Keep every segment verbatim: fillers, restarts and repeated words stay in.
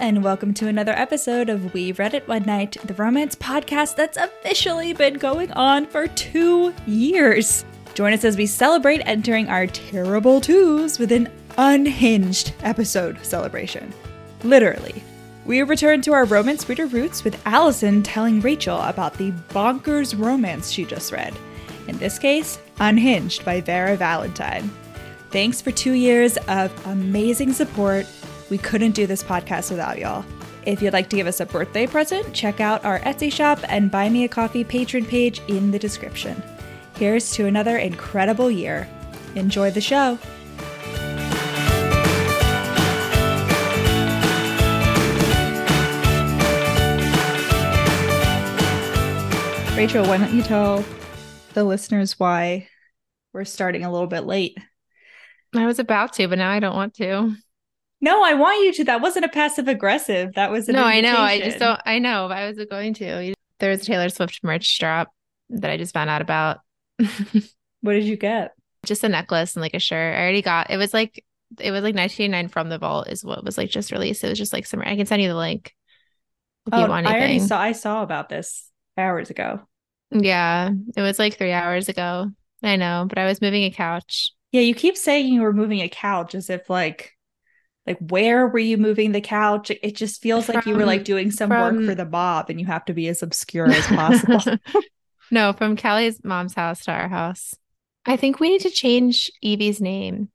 and welcome to another episode of We Read It One Night, the romance podcast that's officially been going on for two years. Join us as we celebrate entering our terrible twos with an unhinged episode celebration. Literally. We return to our romance reader roots with Allison telling Rachel about the bonkers romance she just read. In this case, Unhinged by Vera Valentine. Thanks for two years of amazing support. We couldn't do this podcast without y'all. If you'd like to give us a birthday present, check out our Etsy shop and Buy Me a Coffee patron page in the description. Here's to another incredible year. Enjoy the show. Rachel, why don't you tell the listeners why we're starting a little bit late? I was about to, but now I don't want to. No, I want you to. That wasn't a passive aggressive. That was an no, invitation. I know. I just don't. I know. But I was going to. There was a Taylor Swift merch drop that I just found out about. What did you get? Just a necklace and like a shirt. I already got. It was like it was like nineteen ninety-nine from the vault is what was like just released. It was just like some. I can send you the link. If oh, you want I already saw. I saw about this hours ago. Yeah, it was like three hours ago. I know, but I was moving a couch. Yeah, you keep saying you were moving a couch as if like, like where were you moving the couch? It just feels from, like you were like doing some from... work for the mob, and you have to be as obscure as possible. No, from Callie's mom's house to our house. I think we need to change Evie's name.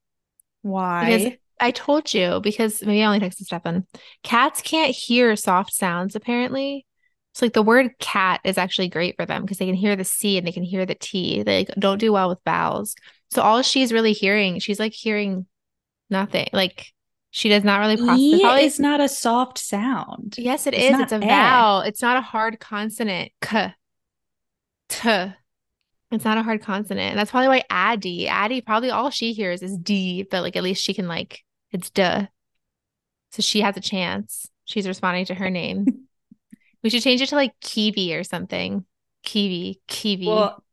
Why? Because I told you, because maybe I only texted Stefan. Cats can't hear soft sounds apparently. So like the word cat is actually great for them because they can hear the C and they can hear the T. They like, don't do well with vowels. So all she's really hearing, she's like hearing nothing. Like she does not really process. E probably, is not a soft sound. Yes, it it's is. It's a vowel. It's not a hard consonant. K. T. It's not a hard consonant. And that's probably why Addie, Addie probably all she hears is D, but like at least she can like, it's duh. So she has a chance. She's responding to her name. We should change it to like Kiwi or something. Kiwi, Kiwi. Well,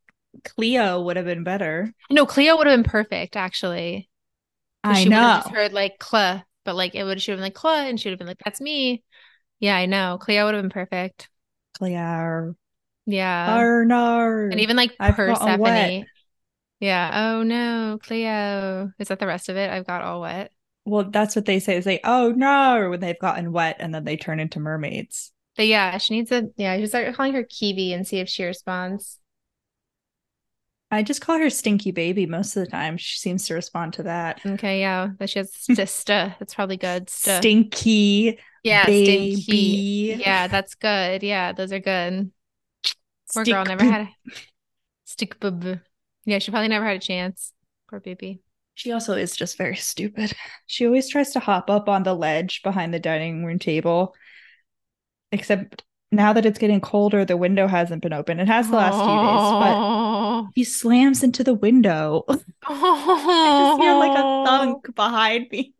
Cleo would have been better. No, Cleo would have been perfect, actually. I she know. She would have just heard like Cla, but like it would have, she would have been like Cla, and she would have been like, that's me. Yeah, I know. Cleo would have been perfect. Cleo. Yeah. Arnold. And even like Persephone. Yeah. Oh no, Cleo. Is that the rest of it? I've got all wet. Well, that's what they say. They say, oh no, when they've gotten wet, and then they turn into mermaids. But yeah, she needs a, yeah, you start calling her Kiwi and see if she responds. I just call her Stinky Baby most of the time. She seems to respond to that. Okay, yeah. That she has st- st- that's probably good. St- stinky yeah, Baby. Stinky. Yeah, that's good. Yeah, those are good. Poor Stick girl never boob. had a... Stick boob. Yeah, she probably never had a chance. Poor baby. She also is just very stupid. She always tries to hop up on the ledge behind the dining room table. Except... now that it's getting colder, the window hasn't been open. It has the last Aww. few days, but he slams into the window. I just hear like a thunk behind me.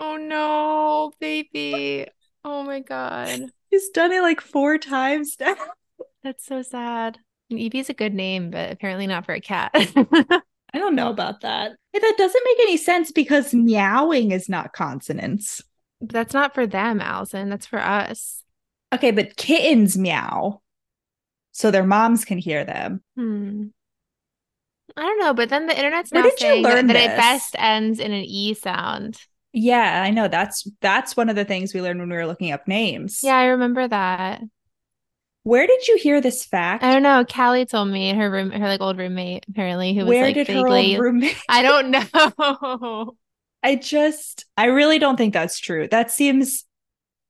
Oh, no, baby. Oh, my God. He's done it like four times now. That's so sad. Evie's a good name, but apparently not for a cat. I don't know about that. That doesn't make any sense because meowing is not consonants. But that's not for them, Allison. That's for us. Okay, but kittens meow, so their moms can hear them. Hmm. I don't know, but then the internet's now saying that, that it best ends in an E sound. Yeah, I know. That's that's one of the things we learned when we were looking up names. Yeah, I remember that. Where did you hear this fact? I don't know. Callie told me, her room, her like old roommate, apparently, who was Where like did vaguely. Her old roommate- I don't know. I just, I really don't think that's true. That seems.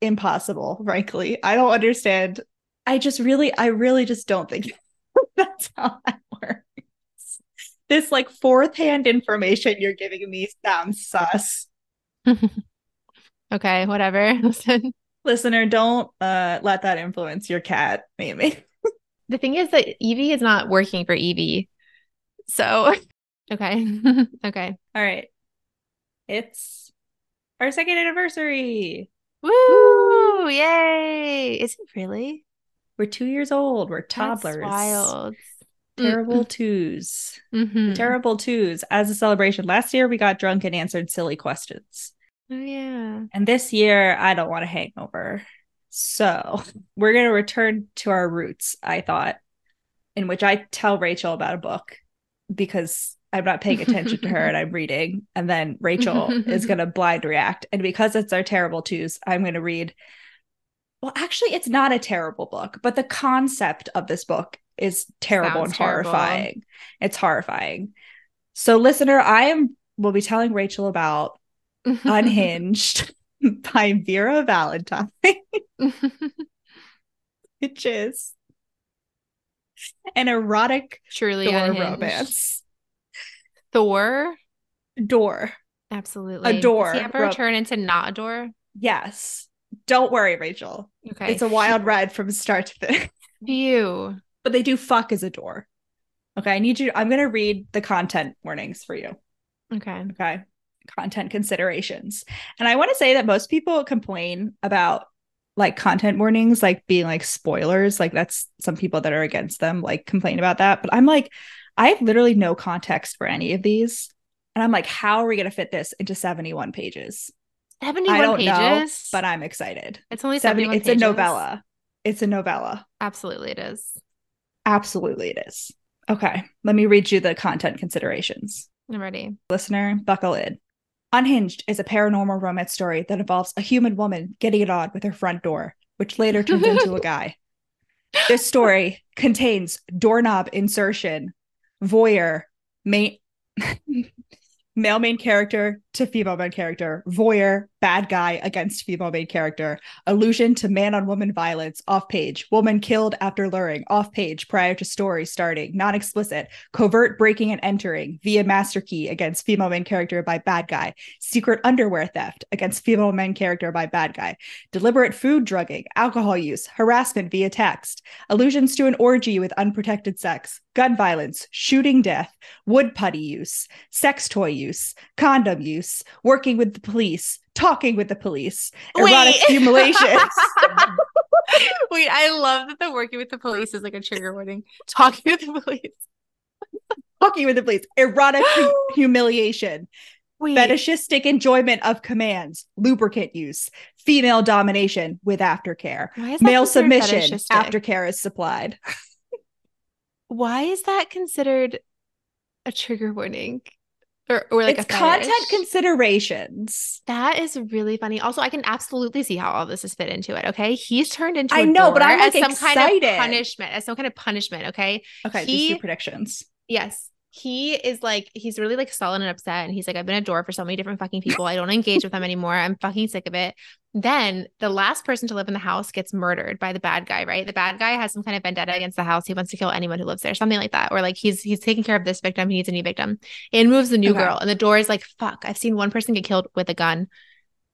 Impossible, frankly. I don't understand. I just really, I really just don't think that's how that works. This like fourth hand information you're giving me sounds sus. Okay, whatever. Listen. Listener, don't uh, let that influence your cat, maybe. The thing is that Evie is not working for Evie. So, okay. Okay. All right. It's our second anniversary. Woo! Woo! Yay! Is it really? We're two years old. We're toddlers. That's wild. Terrible mm-hmm. twos. Mm-hmm. Terrible twos. As a celebration, last year we got drunk and answered silly questions. Oh, yeah. And this year, I don't want a hangover. So we're going to return to our roots, I thought, in which I tell Rachel about a book because I'm not paying attention to her and I'm reading. And then Rachel is going to blind react. And because it's our terrible twos, I'm going to read. Well, actually, it's not a terrible book, but the concept of this book is terrible. Sounds and horrifying. Terrible. It's horrifying. So listener, I am will be telling Rachel about Unhinged by Vera Valentine, which is an erotic truly door unhinged. romance. Thor? Door. Absolutely. A door. Does he ever ro- turn into not a door? Yes. Don't worry, Rachel. Okay. It's a wild ride from start to finish. Ew. But they do fuck as a door. Okay, I need you. I'm going to read the content warnings for you. Okay. Okay. Content considerations. And I want to say that most people complain about like content warnings, like being like spoilers. Like that's some people that are against them, like complain about that. But I'm like, I have literally no context for any of these. And I'm like, how are we going to fit this into seventy-one pages? seventy-one I don't pages? Know, but I'm excited. It's only seventy-one seventy, pages. It's a novella. It's a novella. Absolutely it is. Absolutely it is. Okay, let me read you the content considerations. I'm ready. Listener, buckle in. Unhinged is a paranormal romance story that involves a human woman getting it on with her front door, which later turns into a guy. This story contains doorknob insertion, voyeur, main male main character to female main character, voyeur, bad guy against female main character, allusion to man-on-woman violence, off-page, woman killed after luring, off-page, prior to story starting, non-explicit, covert breaking and entering via master key against female main character by bad guy, secret underwear theft against female main character by bad guy, deliberate food drugging, alcohol use, harassment via text, allusions to an orgy with unprotected sex, gun violence, shooting death, wood putty use, sex toy use, condom use, working with the police, talking with the police, erotic Wait. Humiliation. Wait, I love that the working with the police is like a trigger warning. Talking with the police. Talking with the police. Erotic humiliation. Wait. Fetishistic enjoyment of commands. Lubricant use. Female domination with aftercare. Why is that male submission. Aftercare is supplied. Why is that considered a trigger warning? Or, or like it's a content considerations. That is really funny. Also, I can absolutely see how all this is fit into it. Okay, he's turned into I a know, but I'm like as some excited. Kind of punishment. As some kind of punishment. Okay. Okay. He, these two predictions. Yes, he is like he's really like sullen and upset, and he's like, I've been a door for so many different fucking people. I don't engage with them anymore. I'm fucking sick of it. Then the last person to live in the house gets murdered by the bad guy, right? The bad guy has some kind of vendetta against the house. He wants to kill anyone who lives there, something like that. Or like he's he's taking care of this victim. He needs a new victim. In moves the new okay. girl. And the door is like, fuck, I've seen one person get killed with a gun.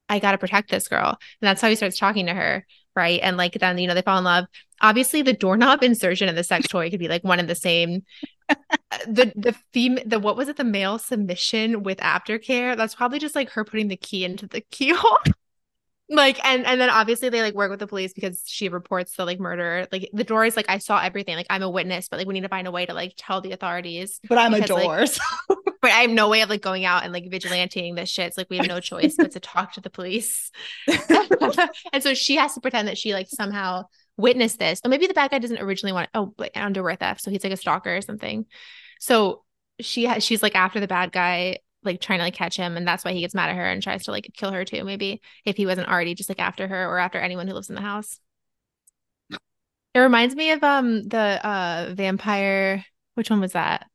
I got to protect this girl. And that's how he starts talking to her, right? And like then, you know, they fall in love. Obviously, the doorknob insertion and the sex toy could be like one and the same. the the theme the what was it? The male submission with aftercare. That's probably just like her putting the key into the keyhole. Like, and, and then obviously they like work with the police because she reports the like murder. Like the door is like, I saw everything. Like I'm a witness, but like we need to find a way to like tell the authorities. But I'm because, a door. Like, so. But I have no way of like going out and like vigilanting this shit. It's like, we have no choice but to talk to the police. And so she has to pretend that she like somehow witnessed this. Or maybe the bad guy doesn't originally want to, oh, like underwear theft. So he's like a stalker or something. So she has, she's like after the bad guy, like trying to like catch him, and that's why he gets mad at her and tries to like kill her too, maybe, if he wasn't already just like after her or after anyone who lives in the house. It reminds me of um the uh vampire, which one was that?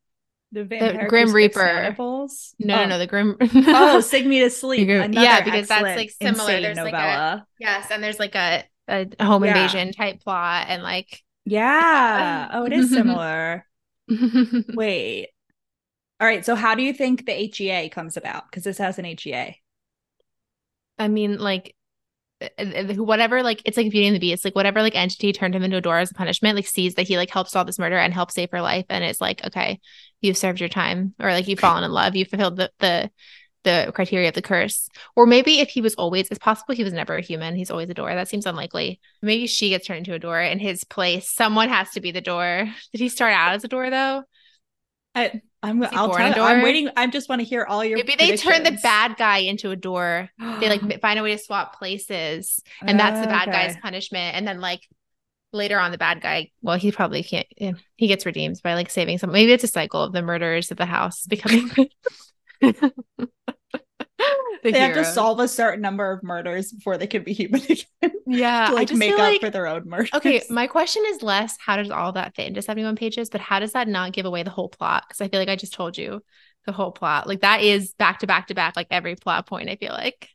The vampire the Grim Reaper. No, no, no, the Grim Oh, Sing Me to Sleep. Yeah, because that's like similar. There's novella. Like a yes, and there's like a, a home yeah. invasion type plot and like yeah. Oh, it is similar. Wait. All right, so how do you think the H E A comes about? Because this has an H E A. I mean, like, whatever, like, it's like Beauty and the Beast. Like, whatever, like, entity turned him into a door as a punishment, like, sees that he, like, helped solve this murder and helped save her life. And it's like, okay, you've served your time. Or, like, you've fallen in love. You've fulfilled the, the, the criteria of the curse. Or maybe if he was always – it's possible he was never a human. He's always a door. That seems unlikely. Maybe she gets turned into a door in his place. Someone has to be the door. Did he start out as a door, though? I – I'm. I'll tell you, I'm waiting. I just want to hear all your. Maybe they turn the bad guy into a door. They like find a way to swap places, and that's the bad okay. guy's punishment. And then like later on, the bad guy. Well, he probably can't. Yeah, he gets redeemed by like saving someone. Maybe it's a cycle of the murderers of the house becoming. the they hero. Have to solve a certain number of murders before they can be human again. Yeah, to like I just make up like, for their own murders. Okay, my question is less how does all that fit into seventy-one pages, but how does that not give away the whole plot? Because I feel like I just told you the whole plot. Like that is back to back to back, like every plot point. I feel like,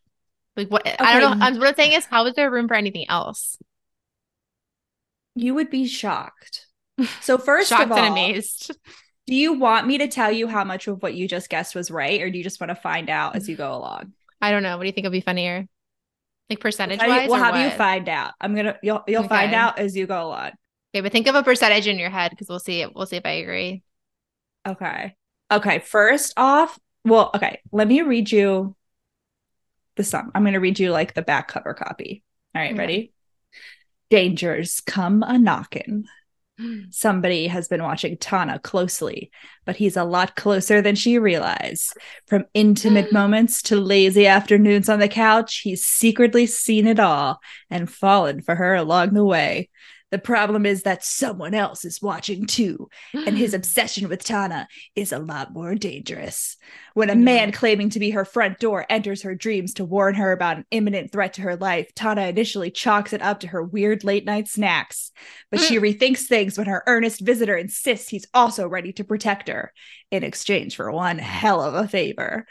like what okay. I don't know. I'm, what I'm saying is, how is there room for anything else? You would be shocked. So first shocked of all, and amazed. Do you want me to tell you how much of what you just guessed was right, or do you just want to find out as you go along? I don't know. What do you think would be funnier? Like percentage wise? Well, you, well how what? do you find out? I'm gonna you'll you'll okay. find out as you go along. Okay, but think of a percentage in your head because we'll see. We'll see if I agree. Okay. Okay. First off, well, okay. Let me read you the sum. I'm gonna read you like the back cover copy. All right, okay. Ready? Dangers come a knockin'. Somebody has been watching Tana closely, but he's a lot closer than she realized. From intimate moments to lazy afternoons on the couch, he's secretly seen it all and fallen for her along the way. The problem is that someone else is watching too, and his obsession with Tana is a lot more dangerous. When a man claiming to be her front door enters her dreams to warn her about an imminent threat to her life, Tana initially chalks it up to her weird late-night snacks. But she rethinks things when her earnest visitor insists he's also ready to protect her, in exchange for one hell of a favor.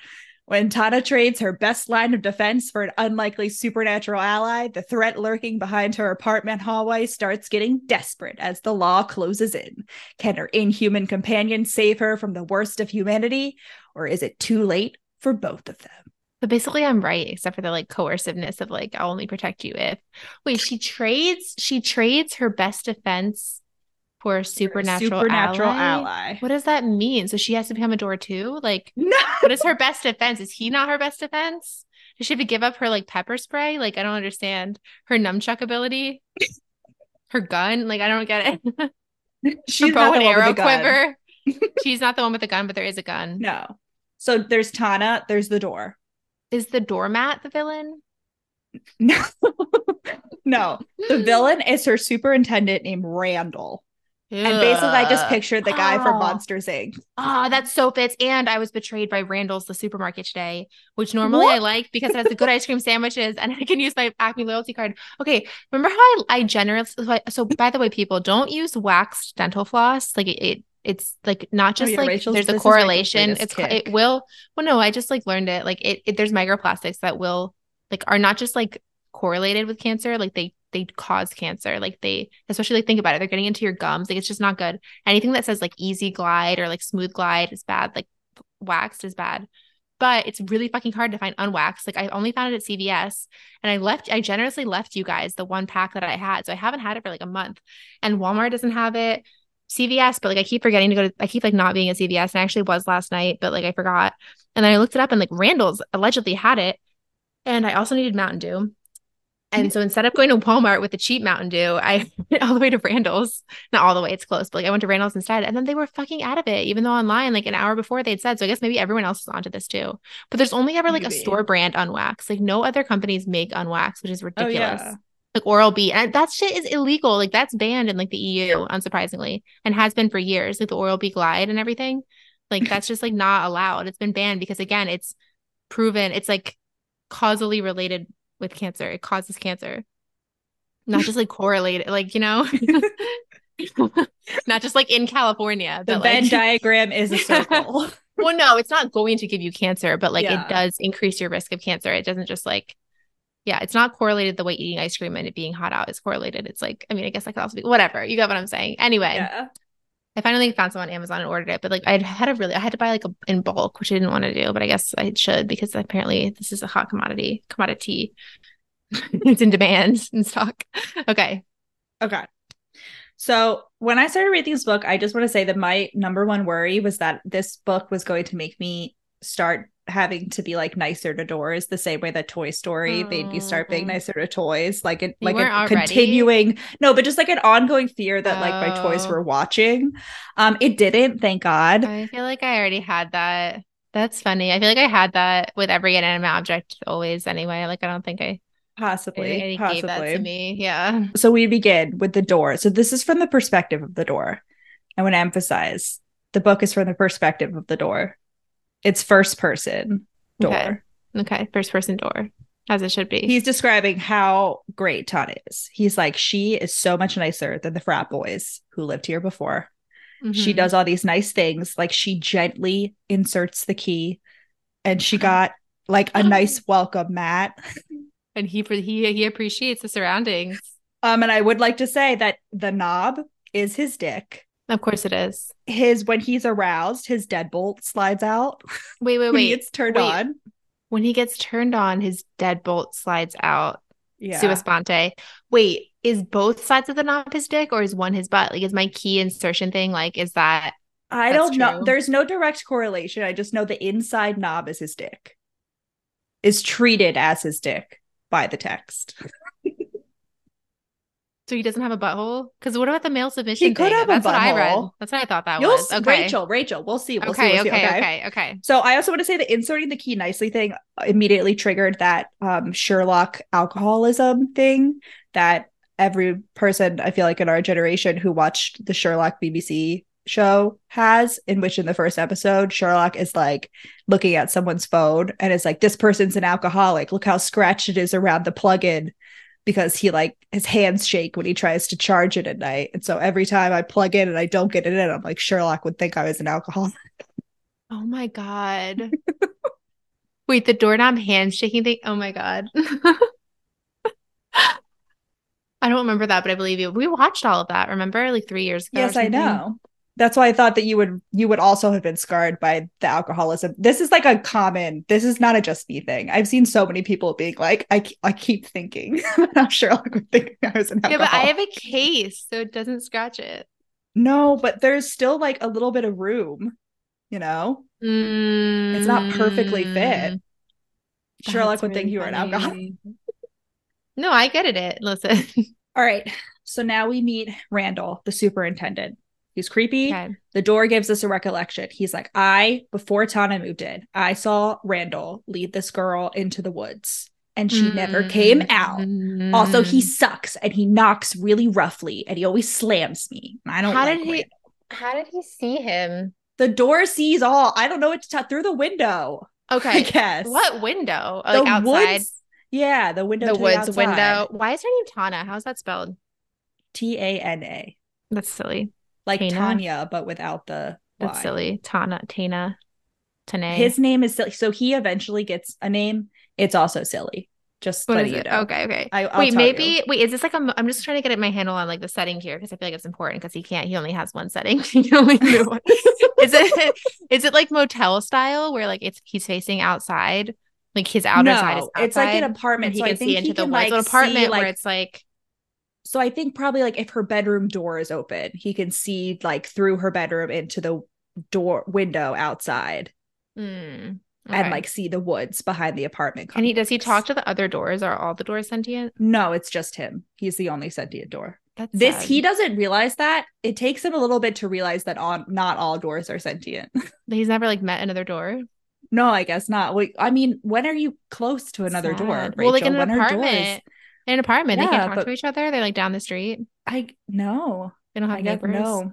When Tana trades her best line of defense for an unlikely supernatural ally, the threat lurking behind her apartment hallway starts getting desperate as the law closes in. Can her inhuman companion save her from the worst of humanity, or is it too late for both of them? So basically I'm right, except for the like coerciveness of like, I'll only protect you if... Wait, she trades she trades her best defense for a supernatural, supernatural ally? ally. What does that mean? So she has to become a door too? Like, no. What is her best defense? Is he not her best defense? Does she have to give up her like pepper spray? Like, I don't understand. Her nunchuck ability? Her gun? Like, I don't get it. She's her bow and arrow quiver. She's not the one with the gun, but there is a gun. No. So there's Tana. There's the door. Is the doormat the villain? No. No. The villain is her superintendent named Randall. And basically, I just pictured the guy oh. from Monsters Incorporated. Oh, that so fits. And I was betrayed by Randall's, the supermarket today, which normally what? I like because it has the good ice cream sandwiches and I can use my Acme loyalty card. Okay. Remember how I, I generously... So by the way, people, don't use waxed dental floss. Like it, it it's like not just oh, yeah, like Rachel's, there's a correlation. Like it's kick. It will... Well, no, I just like learned it. Like it, it there's microplastics that will like are not just like correlated with cancer. Like they... they cause cancer. Like they, especially like think about it. They're getting into your gums. Like it's just not good. Anything that says like easy glide or like smooth glide is bad. Like waxed is bad, but it's really fucking hard to find unwaxed. Like I only found it at C V S and I left, I generously left you guys the one pack that I had. So I haven't had it for like a month and Walmart doesn't have it. C V S, but like I keep forgetting to go to, I keep like not being at C V S and I actually was last night, but like I forgot. And then I looked it up and like Randall's allegedly had it. And I also needed Mountain Dew. And so instead of going to Walmart with the cheap Mountain Dew, I went all the way to Randall's. Not all the way, it's close, but like I went to Randall's instead. And then they were fucking out of it, even though online, like an hour before they'd said. So I guess maybe everyone else is onto this too. But there's only ever like maybe. a store brand unwax. Like no other companies make unwax, which is ridiculous. Oh, yeah. Like Oral-B. And that shit is illegal. Like that's banned in like the E U, unsurprisingly, and has been for years. Like the Oral-B Glide and everything. Like that's just like not allowed. It's been banned because again, it's proven. It's like causally related with cancer. It causes cancer, not just like correlated, like, you know, not just like in California. The but, Venn like... diagram is a circle. Well, no, it's not going to give you cancer, but like yeah. it does increase your risk of cancer. It doesn't just like, yeah, it's not correlated the way eating ice cream and it being hot out is correlated. It's like, I mean, I guess I could also be whatever. You got what I'm saying? Anyway, yeah. I finally found some on Amazon and ordered it, but like I had a really, I had to buy like a, in bulk, which I didn't want to do, but I guess I should because apparently this is a hot commodity, commodity. It's in demand in stock. Okay. Okay. So when I started reading this book, I just want to say that my number one worry was that this book was going to make me start having to be like nicer to doors the same way that Toy Story oh. made me start being nicer to toys, like an, like a continuing no but just like an ongoing fear that oh. like my toys were watching. Um it didn't, thank God. I feel like I already had that. That's funny. I feel like I had that with every inanimate object always anyway. Like I don't think I possibly I, I possibly gave that to me. Yeah. So we begin with the door. So this is from the perspective of the door. I want to emphasize the book is from the perspective of the door. It's first person door. Okay. okay. First person door, as it should be. He's describing how great Tana is. He's like, she is so much nicer than the frat boys who lived here before. Mm-hmm. She does all these nice things. Like she gently inserts the key and she got like a nice welcome mat. And he, he, he appreciates the surroundings. Um, and I would like to say that the knob is his dick. Of course it is. His when he's aroused, his deadbolt slides out. Wait, wait, wait. He gets turned wait. on. When he gets turned on, his deadbolt slides out. Yeah. Sua sponte. Wait, is both sides of the knob his dick or is one his butt? Like, is my key insertion thing, like, is that? I don't true? know. There's no direct correlation. I just know the inside knob is his dick. Is treated as his dick by the text. So he doesn't have a butthole? Because what about the male submission? He could thing? have That's a butthole. That's what I read. That's what I thought that You'll was. Okay. Rachel, Rachel, we'll see. We'll okay, see. We'll okay, see. Okay, okay, okay. So I also want to say that inserting the key nicely thing immediately triggered that um, Sherlock alcoholism thing that every person, I feel like, in our generation who watched the Sherlock B B C show has, in which in the first episode, Sherlock is like looking at someone's phone and is like, this person's an alcoholic. Look how scratched it is around the plug-in. Because he like his hands shake when he tries to charge it at night. And so every time I plug in and I don't get it in, I'm like, Sherlock would think I was an alcoholic. Oh my God. Wait, the doorknob handshaking thing. Oh my God. I don't remember that, but I believe you. We watched all of that, remember? Like three years ago. Yes, I know. That's why I thought that you would you would also have been scarred by the alcoholism. This is like a common, this is not a just me thing. I've seen so many people being like, I, I keep thinking. I'm sure I would think I was an alcoholic. Yeah, but I have a case, so it doesn't scratch it. No, but there's still like a little bit of room, you know? Mm-hmm. It's not perfectly fit. That's Sherlock would really think you were an alcoholic. No, I get it. Listen. All right. So now we meet Randall, the superintendent. He's creepy. Okay. The door gives us a recollection. He's like, I, before Tana moved in, I saw Randall lead this girl into the woods and she mm. never came out. Mm. Also, he sucks and he knocks really roughly and he always slams me. I don't how like did he? Randall. How did he see him? The door sees all. I don't know what to tell. Through the window. Okay. I guess. What window? The like outside? Woods, yeah, the window. The to woods the window. Why is her name Tana? How's that spelled? T A N A. That's silly. Like Tana? Tanya, but without the Y. That's silly. Tana, Tana, Tana. His name is silly. So he eventually gets a name. It's also silly. Just what is you it? Know. Okay, okay. I, wait, maybe. You. Wait, is this like a? I'm just trying to get at my handle on like the setting here because I feel like it's important because he can't. He only has one setting. He only knew one. Is it? Is it like motel style where like it's he's facing outside, like his outer no, side is outside. It's like an apartment. He so can I think see into the like, little apartment see, like, where it's like. So I think probably like if her bedroom door is open, he can see like through her bedroom into the door window outside mm, okay. and like see the woods behind the apartment complex. And he does he talk to the other doors? Are all the doors sentient? No, it's just him. He's the only sentient door. That's this sad. He doesn't realize that. It takes him a little bit to realize that all, not all doors are sentient. He's never like met another door. No, I guess not. Well, I mean, when are you close to another sad. door? Rachel? Well, like in an when apartment. In an apartment, yeah, they can't talk to each other. They're like down the street. I no, they don't have I neighbors. Guess, no,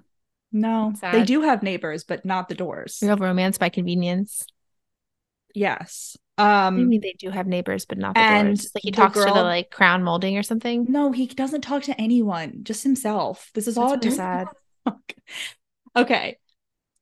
no, they do have neighbors, but not the doors. Real romance by convenience. Yes. Um, I mean, they do have neighbors, but not the and doors. Like he talks girl, to the like crown molding or something. No, he doesn't talk to anyone. Just himself. This is That's all really sad. Okay,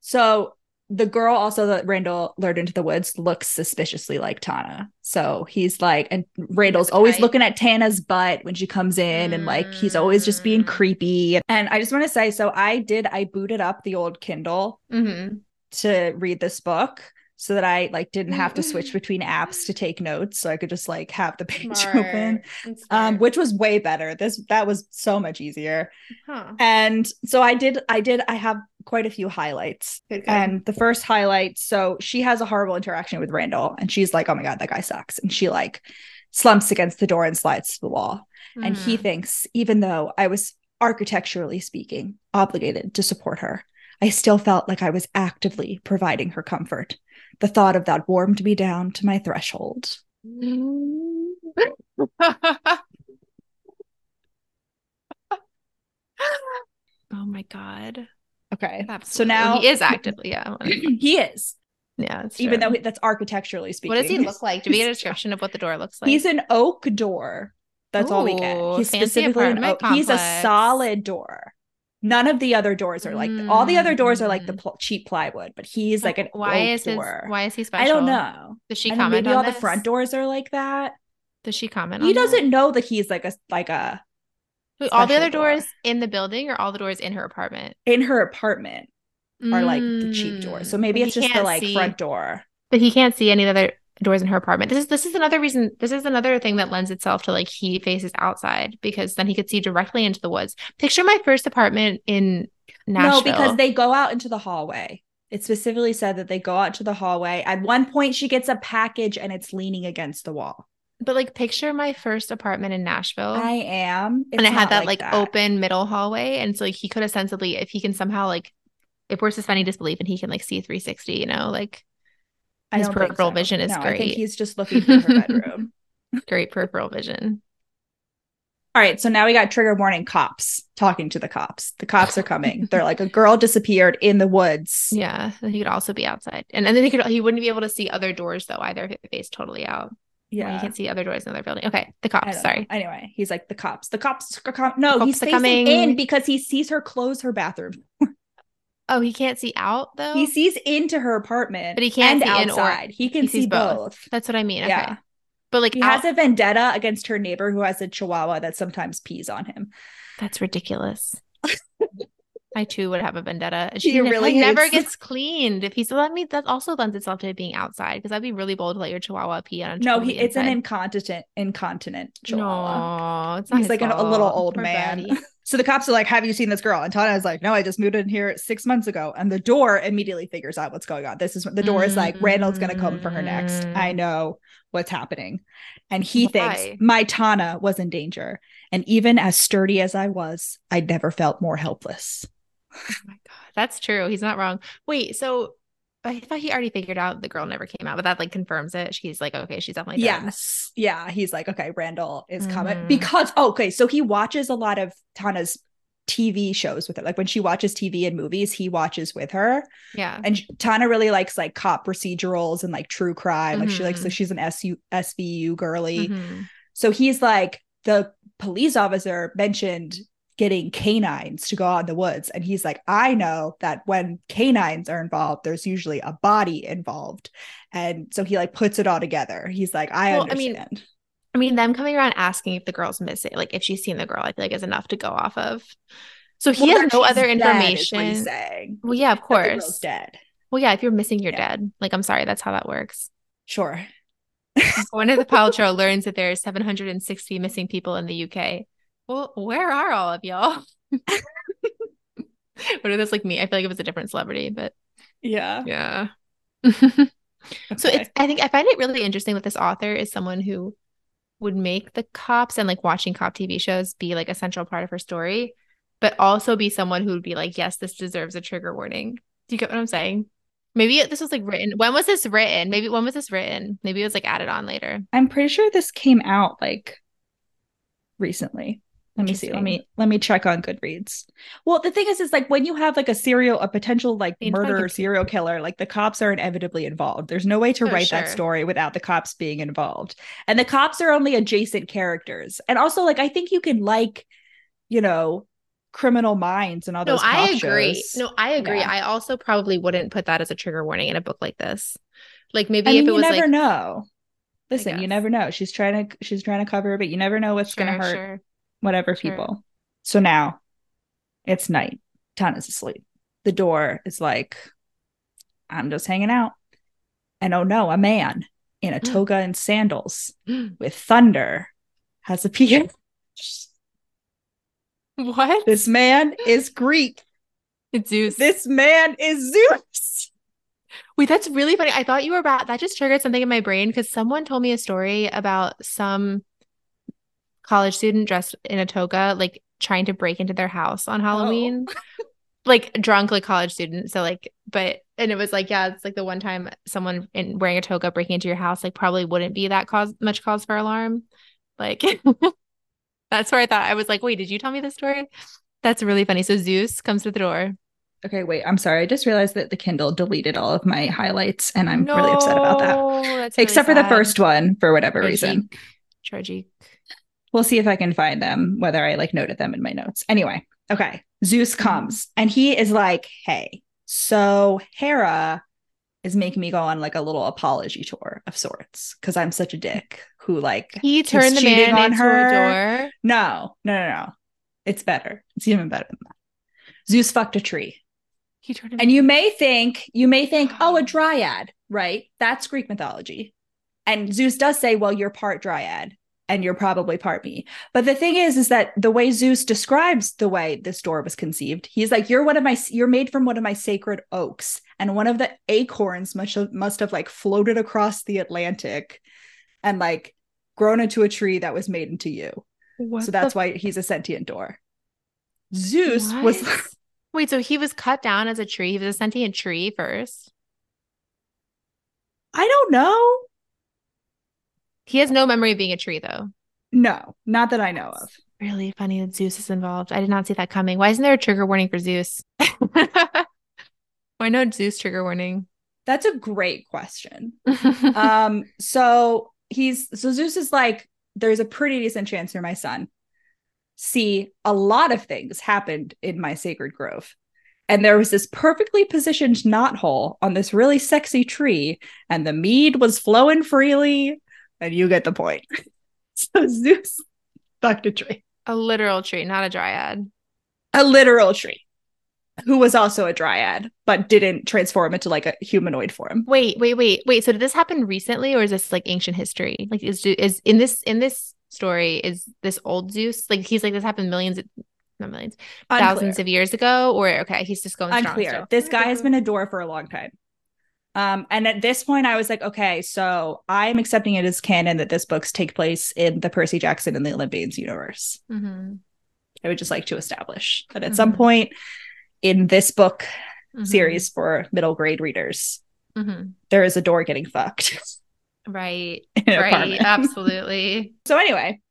so the girl also that Randall lured into the woods looks suspiciously like Tana. So he's like, and Randall's always looking at Tana's butt when she comes in and like, he's always just being creepy. And I just want to say, so I did, I booted up the old Kindle mm-hmm. to read this book. so that I like didn't have to switch between apps to take notes. So I could just like have the page smart. open, um, which was way better. This, that was so much easier. Huh. And so I did, I did, I have quite a few highlights. Good, good. And the first highlight, so she has a horrible interaction with Randall and she's like, oh my God, that guy sucks. And she like slumps against the door and slides to the wall. Mm. And he thinks, even though I was architecturally speaking obligated to support her, I still felt like I was actively providing her comfort. The thought of that warmed me down to my threshold. Oh my God. Okay. Absolutely. So now he is actively, yeah. He is. Yeah. Even though that's architecturally speaking. What does he look like? Do we get a description of what the door looks like? He's an oak door. That's Ooh, all we get. He's specifically an oak. Complex. He's a solid door. None of the other doors are like mm. all the other doors are like the pl- cheap plywood, but he's like an why oak is his, door. Why is he special? I don't know. Does she I comment maybe on all this? The front doors are like that. Does she comment? He on doesn't that? Know that he's like a like a. Wait, all the other door. doors in the building, or all the doors in her apartment? In her apartment mm. are like the cheap doors. So maybe but it's just the like see. front door. But he can't see any other doors in her apartment. This is this is another reason. This is another thing that lends itself to like he faces outside because then he could see directly into the woods. Picture my first apartment in Nashville. No, because they go out into the hallway. It specifically said that they go out to the hallway. At one point, she gets a package and it's leaning against the wall. But like, picture my first apartment in Nashville. I am, it's and it had that like, like that. open middle hallway, and so like he could ostensibly, if he can somehow like, if we're suspending disbelief and he can like see three sixty, you know, like. His peripheral so. vision is no, great. I think he's just looking through her bedroom. Great peripheral vision. All right. So now we got trigger warning cops talking to the cops. The cops are coming. They're like, a girl disappeared in the woods. Yeah. He could also be outside. And, and then he could he wouldn't be able to see other doors though either if it faced totally out. Yeah. Well, he can't see other doors in other building. Okay. The cops. Sorry. Know. Anyway, he's like, the cops. The cops are com- No, cops he's facing coming. in because he sees her close her bathroom. Oh, he can't see out though? He sees into her apartment. But he can't and see outside. In or, he can he see both. both. That's what I mean. Yeah. Okay. But like he out- has a vendetta against her neighbor who has a chihuahua that sometimes pees on him. That's ridiculous. I too would have a vendetta. She ne- really like, never gets cleaned. If he's let me, that also lends itself to being outside because I'd be really bold to let your chihuahua pee on a No, he, it's an incontinent, incontinent chihuahua. No, it's not. He's his like an, a little old Poor man. Buddy. So the cops are like, have you seen this girl? And Tana's like, no, I just moved in here six months ago. And the door immediately figures out what's going on. This is the door is like, Randall's going to come for her next. I know what's happening. And he Why? thinks my Tana was in danger. And even as sturdy as I was, I never felt more helpless. Oh my God. That's true. He's not wrong. Wait, so I thought he already figured out the girl never came out, but that like confirms it. She's like, okay, she's definitely dead. Yes. Yeah. He's like, okay, Randall is mm-hmm. coming because, oh, okay. So he watches a lot of Tana's T V shows with her. Like when she watches T V and movies, he watches with her. Yeah. And Tana really likes like cop procedurals and like true crime. Like mm-hmm. she likes, so she's an S U S V U girly. Mm-hmm. So he's like, the police officer mentioned getting canines to go out in the woods. And he's like, I know that when canines are involved, there's usually a body involved. And so he like puts it all together. He's like, I well, understand. I mean, I mean, them coming around asking if the girl's missing, like if she's seen the girl, I feel like is enough to go off of. So he well, has no other information. Dead, is what he's saying. Well, yeah, of course. The girl's dead. Well, yeah, if you're missing, you're yeah. dead. Like, I'm sorry, that's how that works. Sure. Gwyneth Paltrow learns that there are seven hundred sixty missing people in the U K. Well, where are all of y'all? What are those like me? I feel like it was a different celebrity, but yeah. Yeah. Okay. So it's, I think I find it really interesting that this author is someone who would make the cops and like watching cop T V shows be like a central part of her story, but also be someone who would be like, yes, this deserves a trigger warning. Do you get what I'm saying? Maybe this was like written. When was this written? Maybe when was this written? Maybe it was like added on later. I'm pretty sure this came out like recently. Let me see. Let me let me check on Goodreads. Well, the thing is, is like when you have like a serial, a potential like murder serial killer, like the cops are inevitably involved. There's no way to write that story without the cops being involved. And the cops are only adjacent characters. And also, like I think you can like, you know. Criminal Minds and all those. No, I agree. Shows. No, I agree. Yeah. I also probably wouldn't put that as a trigger warning in a book like this. Like maybe I mean, if it you was never like, know. Listen, you never know. She's trying to she's trying to cover, but you never know what's sure, gonna hurt sure. whatever sure. people. So now it's night. Tana's asleep. The door is like, I'm just hanging out. And oh no, a man in a toga and sandals with thunder has appeared. What? This man is Greek. It's Zeus. This man is Zeus. Wait, that's really funny. I thought you were about, that just triggered something in my brain because someone told me a story about some college student dressed in a toga, like trying to break into their house on Halloween. Oh. Like drunk, like college student. So like, but, and it was like, yeah, it's like the one time someone in wearing a toga breaking into your house, like probably wouldn't be that cause much cause for alarm. Like that's where I thought I was like, wait, did you tell me this story? That's really funny. So Zeus comes to the door. Okay, wait, I'm sorry. I just realized that the Kindle deleted all of my highlights and I'm no, really upset about that. Except really for sad. The first one for whatever Tragic. reason. Tragic. We'll see if I can find them, whether I like noted them in my notes. Anyway. Okay, Zeus comes and he is like, hey, so Hera is making me go on like a little apology tour of sorts because I'm such a dick who like he turned the man on into her. A door. No, no, no, no. It's better. It's even better than that. Zeus fucked a tree. He turned him and you may think, you may think, oh, a dryad, right? That's Greek mythology. And Zeus does say, well, you're part dryad. And you're probably part me. But the thing is, is that the way Zeus describes the way this door was conceived, he's like, you're one of my, you're made from one of my sacred oaks. And one of the acorns must have, must have like floated across the Atlantic and like grown into a tree that was made into you. What so that's the- why he's a sentient door. Zeus what? was. Wait, so he was cut down as a tree. He was a sentient tree first. I don't know. He has no memory of being a tree, though. No, not that I know of. Really funny that Zeus is involved. I did not see that coming. Why isn't there a trigger warning for Zeus? Why no Zeus trigger warning? That's a great question. um, so he's so Zeus is like, there's a pretty decent chance you're my son. See, a lot of things happened in my sacred grove. And there was this perfectly positioned knot hole on this really sexy tree, and the mead was flowing freely. And you get the point. So Zeus fucked a tree. A literal tree, not a dryad. A literal tree. Who was also a dryad, but didn't transform into like a humanoid form. Wait, wait, wait, wait. So did this happen recently or is this like ancient history? Like is is in this in this story, is this old Zeus? Like he's like this happened millions of not millions, Unclear. thousands of years ago, or okay, he's just going Unclear. strong. Still. This guy has been a door for a long time. Um, and at this point, I was like, okay, so I'm accepting it as canon that this books take place in the Percy Jackson and the Olympians universe. Mm-hmm. I would just like to establish that at mm-hmm. some point in this book mm-hmm. series for middle grade readers, mm-hmm. there is a door getting fucked. Right. Right. Absolutely. So anyway,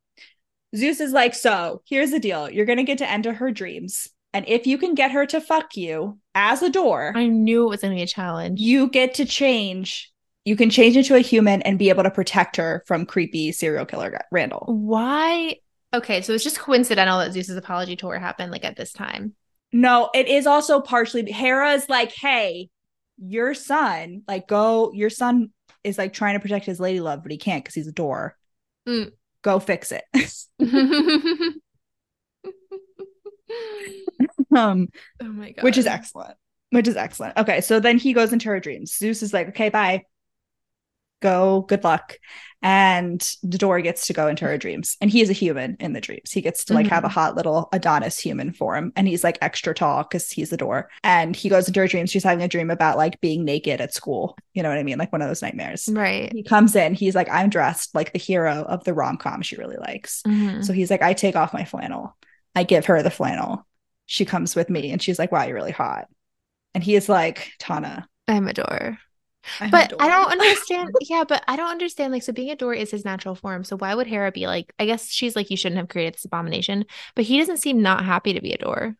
Zeus is like, so here's the deal. You're going to get to enter her dreams. And if you can get her to fuck you as a door, I knew it was going to be a challenge. You get to change. You can change into a human and be able to protect her from creepy serial killer Randall. Why? Okay, so it's just coincidental that Zeus's apology tour happened like at this time. No, it is also partially. Hera's like, hey, your son, like go. Your son is like trying to protect his lady love, but he can't because he's a door. Mm. Go fix it. Um, oh my god. Which is excellent. Which is excellent. Okay, so then he goes into her dreams. Zeus is like, okay, bye. Go, good luck. And the door gets to go into her dreams. And he is a human in the dreams. He gets to like mm-hmm. have a hot little Adonis human form. And he's like extra tall because he's the door. And he goes into her dreams. She's having a dream about like being naked at school. You know what I mean? Like one of those nightmares. Right. He comes in. He's like, I'm dressed like the hero of the rom-com she really likes. Mm-hmm. So he's like, I take off my flannel. I give her the flannel. She comes with me and she's like, wow, you're really hot. And he is like, Tana. I'm a door. I'm but a door. I don't understand. Yeah, but I don't understand. Like, so being a door is his natural form. So why would Hera be like, I guess she's like, you shouldn't have created this abomination. But he doesn't seem not happy to be a door.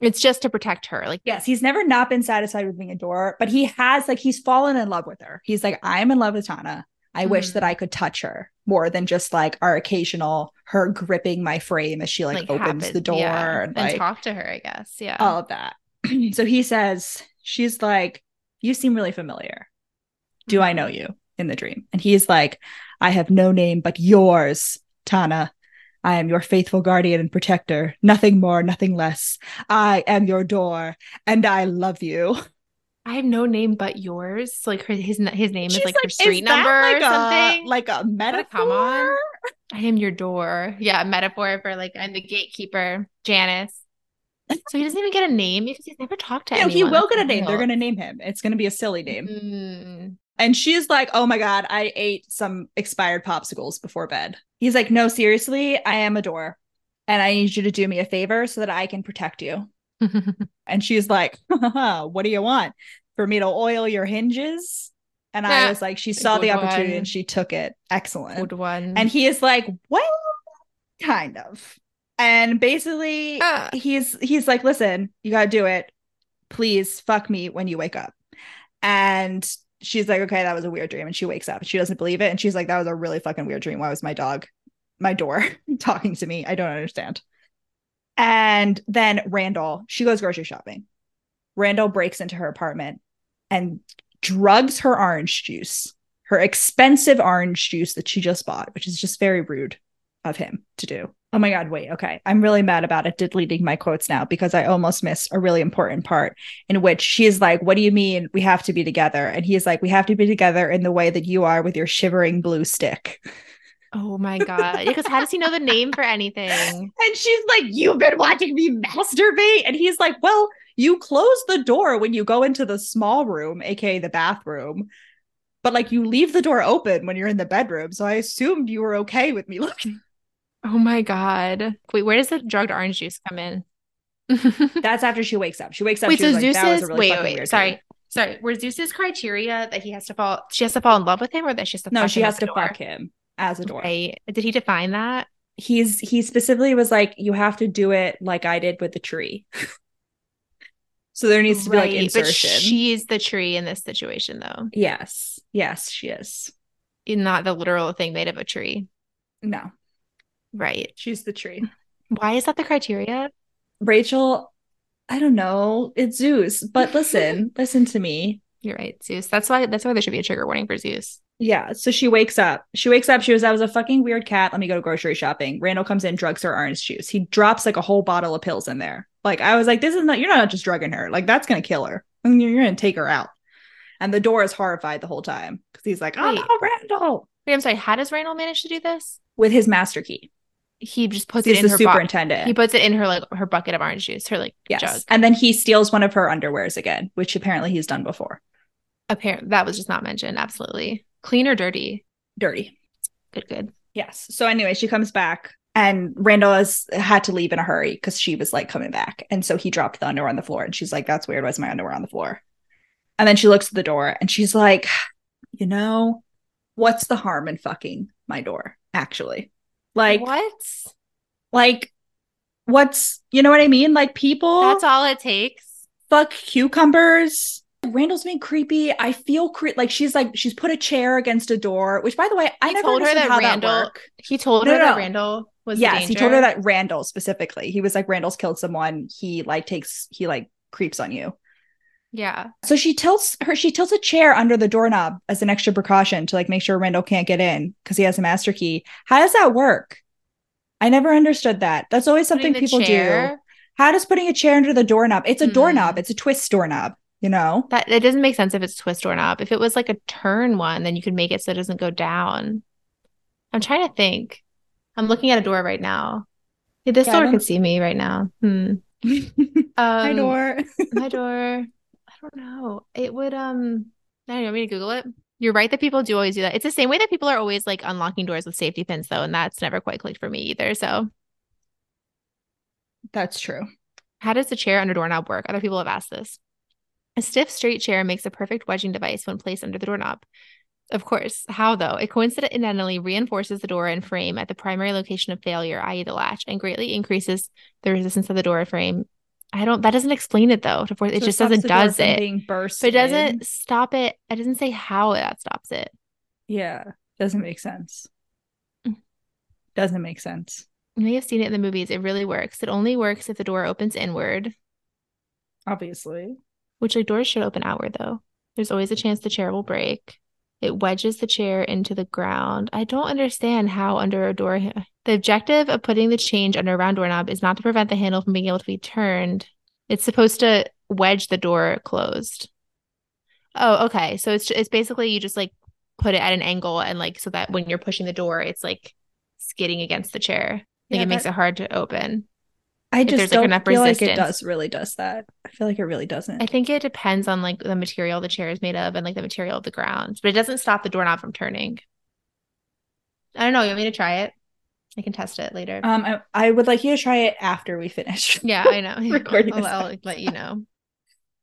It's just to protect her. Like, yes, he's never not been satisfied with being a door. But he has like, he's fallen in love with her. He's like, I'm in love with Tana. I mm-hmm. wish that I could touch her more than just like our occasional her gripping my frame as she like, like opens happens, the door yeah. and, and like, talk to her, I guess. Yeah. All of that. So he says, she's like, you seem really familiar. Do mm-hmm. I know you in the dream? And he's like, I have no name but yours, Tana. I am your faithful guardian and protector. Nothing more, nothing less. I am your door and I love you. I have no name but yours. Like her, his his name She's is like, like her street number like or something. A, like a metaphor. Come on. I am your door. Yeah, a metaphor for like I'm the gatekeeper, Janice. So he doesn't even get a name because he's never talked to no, anyone. He will get a name. They're going to name him. It's going to be a silly name. Mm. And she's like, oh my God, I ate some expired popsicles before bed. He's like, no, seriously, I am a door. And I need you to do me a favor so that I can protect you. And she's like, what do you want? For me to oil your hinges? And yeah. I was like, she saw Good the opportunity one. And she took it. Excellent. Good one. And he is like, well, kind of. And basically, uh. he's he's like, listen, you got to do it. Please fuck me when you wake up. And she's like, okay, that was a weird dream. And she wakes up and she doesn't believe it. And she's like, that was a really fucking weird dream. Why was my dog, my door talking to me? I don't understand. And then Randall, she goes grocery shopping. Randall breaks into her apartment and drugs her orange juice, her expensive orange juice that she just bought, which is just very rude of him to do. Oh my God, wait, okay. I'm really mad about it deleting my quotes now because I almost missed a really important part in which she's like, what do you mean we have to be together? And he's like, we have to be together in the way that you are with your shivering blue stick. Oh my God. Because how does he know the name for anything? And she's like, you've been watching me masturbate? And he's like, well, you close the door when you go into the small room, aka the bathroom. But like you leave the door open when you're in the bedroom. So I assumed you were okay with me looking. Oh my God. Wait, where does the drugged orange juice come in? That's after she wakes up. She wakes up. Wait, so Zeus's, like, really wait, wait, wait, sorry. Day. Sorry. Were Zeus's criteria that he has to fall, she has to fall in love with him or that she has to fuck him? No, she has to fuck him as a door. Right. Did he define that? He's, he specifically was like, you have to do it like I did with the tree. So there needs to right, be like insertion. But she's the tree in this situation though. Yes. Yes, she is. Not the literal thing made of a tree. No. Right. She's the tree. Why is that the criteria? Rachel, I don't know. It's Zeus. But listen, listen to me. You're right, Zeus. That's why that's why there should be a trigger warning for Zeus. Yeah. So she wakes up. She wakes up. She was, I was a fucking weird cat. Let me go grocery shopping. Randall comes in, drugs her orange juice. He drops like a whole bottle of pills in there. Like I was like, this is not, you're not just drugging her. Like that's going to kill her. I mean, you're going to take her out. And the door is horrified the whole time. Because he's like, oh, no, Randall. Wait, I'm sorry. How does Randall manage to do this? With his master key. He just puts He's it in the her superintendent. Bu- he puts it in her like her bucket of orange juice, her like yes. jug. And then he steals one of her underwears again, which apparently he's done before. Apparently, that was just not mentioned. Absolutely. Clean or dirty? Dirty. Good, good. Yes. So anyway, she comes back and Randall has had to leave in a hurry because she was like coming back. And so he dropped the underwear on the floor and she's like, that's weird. Why is my underwear on the floor? And then she looks at the door and she's like, you know, what's the harm in fucking my door, actually? Like what? Like what's, you know what I mean? Like people. That's all it takes. Fuck cucumbers. Randall's being creepy. I feel cre- like she's like she's put a chair against a door. Which, by the way, he I never told her that Randall. That he told no, her no, that no. Randall was. Yes, he told her that Randall specifically. He was like, Randall's killed someone. He like takes. He like creeps on you. Yeah. So she tilts her. She tilts a chair under the doorknob as an extra precaution to like make sure Randall can't get in because he has a master key. How does that work? I never understood that. That's always something people chair. do. How does putting a chair under the doorknob? It's a mm. doorknob. It's a twist doorknob. You know that it doesn't make sense if it's a twist doorknob. If it was like a turn one, then you could make it so it doesn't go down. I'm trying to think. I'm looking at a door right now. Hey, this yeah, door could see me right now. Hmm. um, my door. my door. I don't know. It would, um, I don't know. You want me to Google it? You're right that people do always do that. It's the same way that people are always like unlocking doors with safety pins though. And that's never quite clicked for me either. So. That's true. How does the chair under doorknob work? Other people have asked this. A stiff straight chair makes a perfect wedging device when placed under the doorknob. Of course. How though? It coincidentally reinforces the door and frame at the primary location of failure, that is the latch, and greatly increases the resistance of the door frame. I don't, that doesn't explain it though. It, it just doesn't, does it? Being burst but it doesn't stop it. It doesn't say how that stops it. Yeah. Doesn't make sense. Doesn't make sense. You may have seen it in the movies. It really works. It only works if the door opens inward. Obviously. Which like doors should open outward though. There's always a chance the chair will break. It wedges the chair into the ground. I don't understand how under a door. The objective of putting the change under a round doorknob is not to prevent the handle from being able to be turned. It's supposed to wedge the door closed. Oh, okay. So it's it's basically you just like put it at an angle and like so that when you're pushing the door, it's like skidding against the chair. Like yeah, it that, makes it hard to open. I just there's, don't like, feel resistance. Like it does really does that. I feel like it really doesn't. I think it depends on like the material the chair is made of and like the material of the ground, but it doesn't stop the doorknob from turning. I don't know. You want me to try it? I can test it later. Um, I, I would like you to try it after we finish. Yeah, I know. Recording. I'll, I'll, I'll let you know.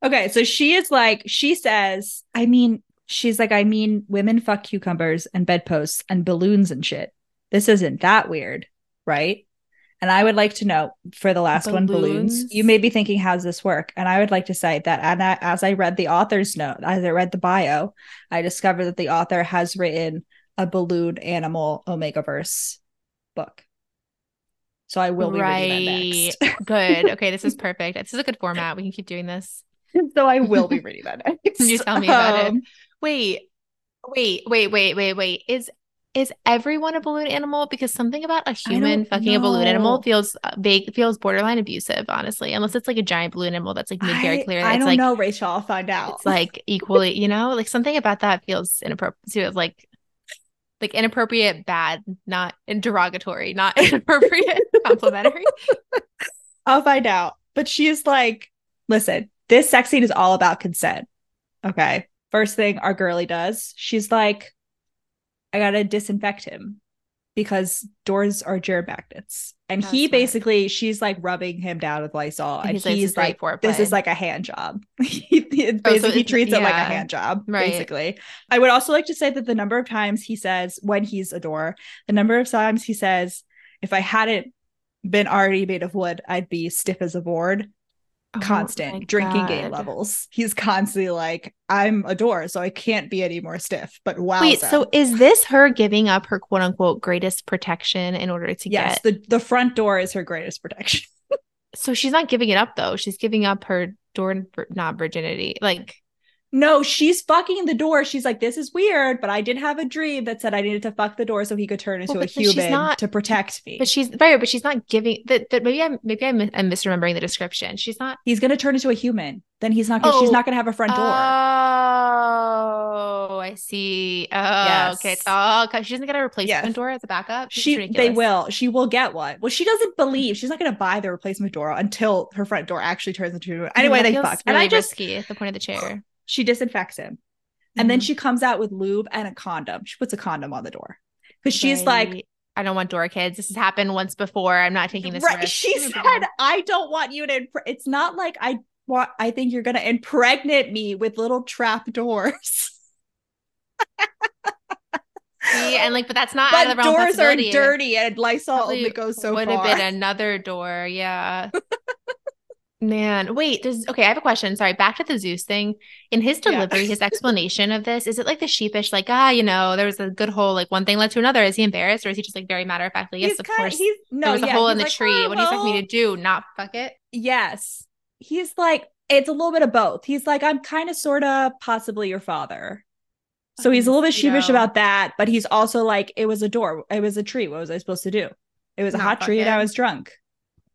Okay, so she is like, she says, I mean, she's like, I mean, women fuck cucumbers and bedposts and balloons and shit. This isn't that weird, right? And I would like to know, for the last balloons. one, balloons, you may be thinking, how's this work? And I would like to say that as I read the author's note, as I read the bio, I discovered that the author has written a balloon animal Omegaverse book. So I will be right. reading that next. Good. Okay, this is perfect. This is a good format. We can keep doing this. So I will be reading that next. You tell me about um, it. Wait, wait, wait, wait, wait, wait. Is is everyone a balloon animal? Because something about a human fucking know. a balloon animal feels vague, feels borderline abusive, honestly. Unless it's like a giant balloon animal that's like made very clear. That I it's don't like, know, Rachel. I'll find out. It's like equally, you know, like something about that feels inappropriate. So it's like like inappropriate, bad, not and derogatory, not inappropriate, complimentary. I'll find out. But she's like, listen. This sex scene is all about consent. Okay. First thing our girly does, she's like, I gotta disinfect him because doors are germ magnets. And That's he smart. basically, she's like rubbing him down with Lysol. And, and he's, he's like, like this is like a hand job. he basically oh, so he treats yeah. it like a hand job, right. basically. I would also like to say that the number of times he says, when he's a door, the number of times he says, if I hadn't been already made of wood, I'd be stiff as a board. Constant oh drinking God. game levels. He's constantly like, I'm a door, so I can't be any more stiff. But wow. Wait, so is this her giving up her quote unquote greatest protection in order to yes, get Yes, the, the front door is her greatest protection. So she's not giving it up though. She's giving up her door not virginity. Like no, she's fucking the door. She's like, this is weird, but I did have a dream that said I needed to fuck the door so he could turn into well, a human not, to protect me. But she's right, but she's not giving that. Maybe I'm maybe I'm, I'm misremembering the description. She's not. He's gonna turn into a human. Then he's not. Gonna, oh, she's not gonna have a front door. Oh, I see. Oh, yes. okay. Oh, she doesn't get a replacement yes. door as a backup. This she they will. She will get one. Well, she doesn't believe she's not gonna buy the replacement door until her front door actually turns into. Anyway, yeah, they fuck. Really and I just risky at the point of the chair. She disinfects him. And mm-hmm. then she comes out with lube and a condom. She puts a condom on the door. Because she's right. like, I don't want door kids. This has happened once before. I'm not taking this right. risk. She said, I don't want you to... Impre- it's not like I want. I think you're going to impregnate me with little trap doors. See, and like, but that's not but out of the realm of possibility. Doors are dirty and Lysol only goes so would far. Would have been another door. Yeah. Man, wait, there's okay, I have a question. Sorry, back to the Zeus thing. In his delivery, yeah. his explanation of this, is it like the sheepish, like, ah, you know, there was a good hole, like one thing led to another. Is he embarrassed or is he just like very matter of factly? Yes, he's of kinda, course. He's, no, there was yeah, a hole in the like, tree. Oh, what do you expect me to do? Not fuck it? Yes. He's like, it's a little bit of both. He's like, I'm kind of sort of possibly your father. So he's a little bit sheepish know. about that, but he's also like, it was a door. It was a tree. What was I supposed to do? It was not a hot tree it. and I was drunk.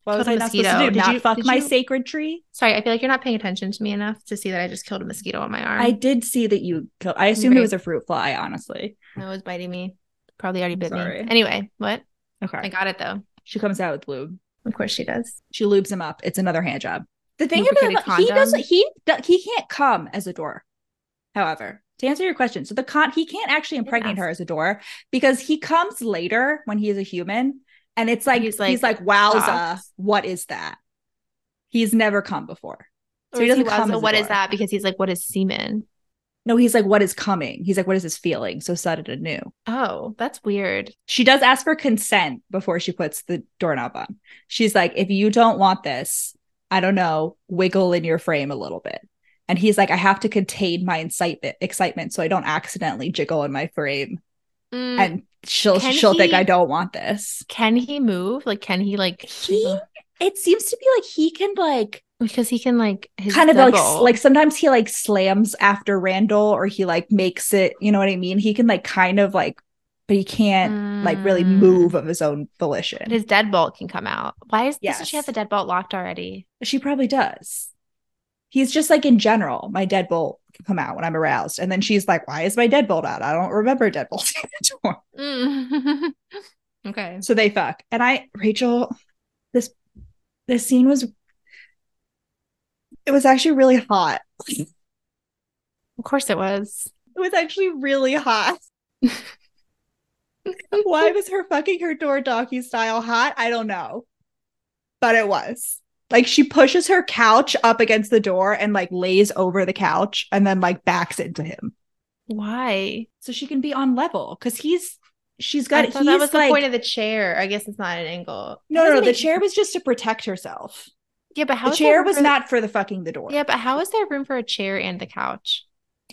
What was I not supposed to do? Did not you, fuck my you... sacred tree? Sorry, I feel like you're not paying attention to me enough to see that I just killed a mosquito on my arm. I did see that you killed. I assumed right. it was a fruit fly, honestly. No, it was biting me. Probably already bit Sorry. me. Anyway, what? Okay. I got it, though. She comes out with lube. Of course she does. She lubes him up. It's another hand job. The thing about he doesn't he he can't come as a door. However, to answer your question, so the con he can't actually impregnate her as a door because he comes later when he is a human. And it's like he's like, he's like wowza, God. what is that? He's never come before. So he doesn't he come. Wowza, what door. is that? Because he's like, what is semen? No, he's like, what is coming? He's like, what is his feeling? So sudden and new. Oh, that's weird. She does ask for consent before she puts the doorknob on. She's like, if you don't want this, I don't know, wiggle in your frame a little bit. And he's like, I have to contain my incitement, excitement so I don't accidentally jiggle in my frame. Mm. And she'll can she'll he, think I don't want this. Can he move? Like, can he like? He? It seems to be like he can like because he can like his kind of like like sometimes he like slams after Randall or he like makes it. You know what I mean? He can like kind of like, but he can't mm. like really move of his own volition. But his deadbolt can come out. Why is yes. doesn't she have the deadbolt locked already? She probably does. he's just like, in general, my deadbolt can come out when I'm aroused. And then she's like, why is my deadbolt out? I don't remember deadbolts anymore. Mm. Okay. So they fuck. And I, Rachel, this, this scene was, it was actually really hot. Of course it was. It was actually really hot. Why was her fucking her door doggy style hot? I don't know. But it was. Like, she pushes her couch up against the door and, like, lays over the couch and then, like, backs into him. Why? So she can be on level. Because he's, she's got, I thought that was the like, point of the chair. I guess it's not an angle. No, no, no. The chair was just to protect herself. Yeah, but how? The chair was not for the fucking the door. Yeah, but how is there room for a chair and the couch?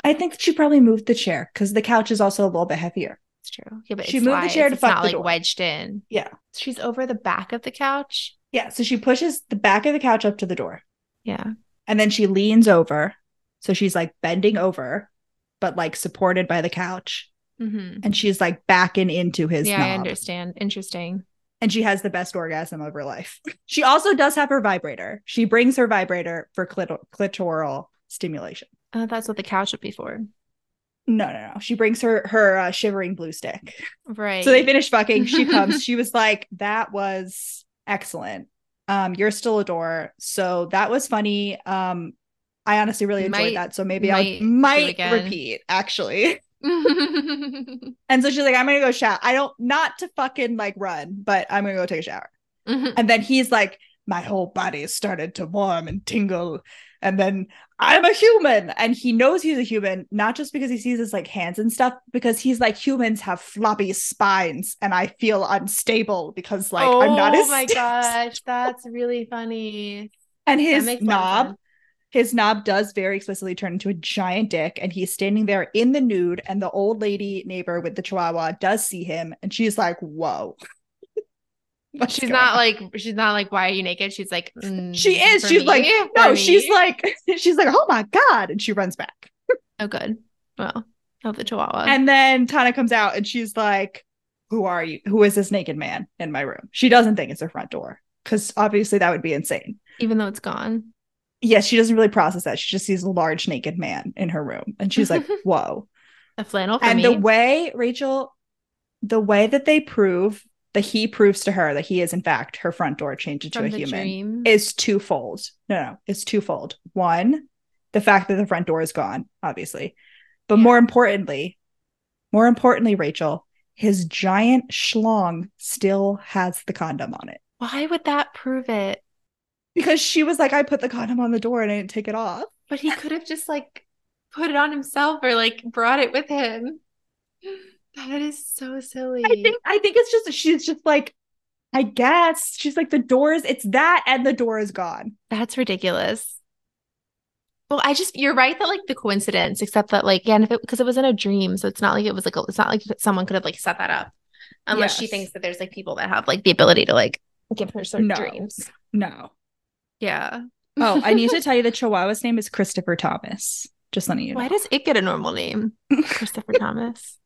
I think she probably moved the chair because the couch is also a little bit heavier. It's true. Yeah, but she moved the chair to fuck the door. It's not like wedged in. Yeah. She's over the back of the couch. Yeah, so she pushes the back of the couch up to the door. Yeah. And then she leans over. So she's like bending over, but like supported by the couch. Mm-hmm. And she's like backing into his Yeah, knob. I understand. Interesting. And she has the best orgasm of her life. She also does have her vibrator. She brings her vibrator for clit- clitoral stimulation. Uh, that's what the couch would be for. No, no, no. She brings her, her uh, shivering blue stick. Right. So they finish fucking. She comes. She was like, that was... excellent. Um, you're still a door. So that was funny. Um, I honestly really enjoyed might, that. So maybe I might, might repeat, actually. And so she's like, I'm going to go shower. I don't, not to fucking like run, but I'm going to go take a shower. Mm-hmm. And then he's like, my whole body started to warm and tingle. And then I'm a human. And he knows he's a human, not just because he sees his like hands and stuff, because he's like, humans have floppy spines and I feel unstable because like oh, I'm not as Oh my stable. Gosh, that's really funny. And his knob, his knob does very explicitly turn into a giant dick, and he's standing there in the nude, and the old lady neighbor with the chihuahua does see him and she's like, whoa. What's she's not on? Like she's not like, why are you naked? She's like, mm, she is. She's me, like, no, she's like, she's like, oh my god, and she runs back. Oh, good. Well, of the chihuahua. And then Tana comes out, and she's like, who are you? Who is this naked man in my room? She doesn't think it's her front door because obviously that would be insane. Even though it's gone. Yes, she doesn't really process that. She just sees a large naked man in her room, and she's like, whoa, a flannel. For and me. The way Rachel, the way that they prove. That he proves to her that he is, in fact, her front door changed into a human dream. Is twofold. No, no, it's twofold. One, the fact that the front door is gone, obviously. But yeah. more importantly, more importantly, Rachel, his giant schlong still has the condom on it. Why would that prove it? Because she was like, I put the condom on the door and I didn't take it off. But he could have just, like, put it on himself or, like, brought it with him. That is so silly. I think I think it's just she's just like, I guess she's like, the doors, it's that and the door is gone. That's ridiculous. Well, I just you're right that like the coincidence, except that like yeah, and if it because it was in a dream, so it's not like it was like a, it's not like someone could have like set that up, unless yes. she thinks that there's like people that have like the ability to like give her certain no. dreams. No. Yeah. Oh, I need to tell you the Chihuahua's name is Christopher Thomas. Just letting you know. Why does it get a normal name, Christopher Thomas?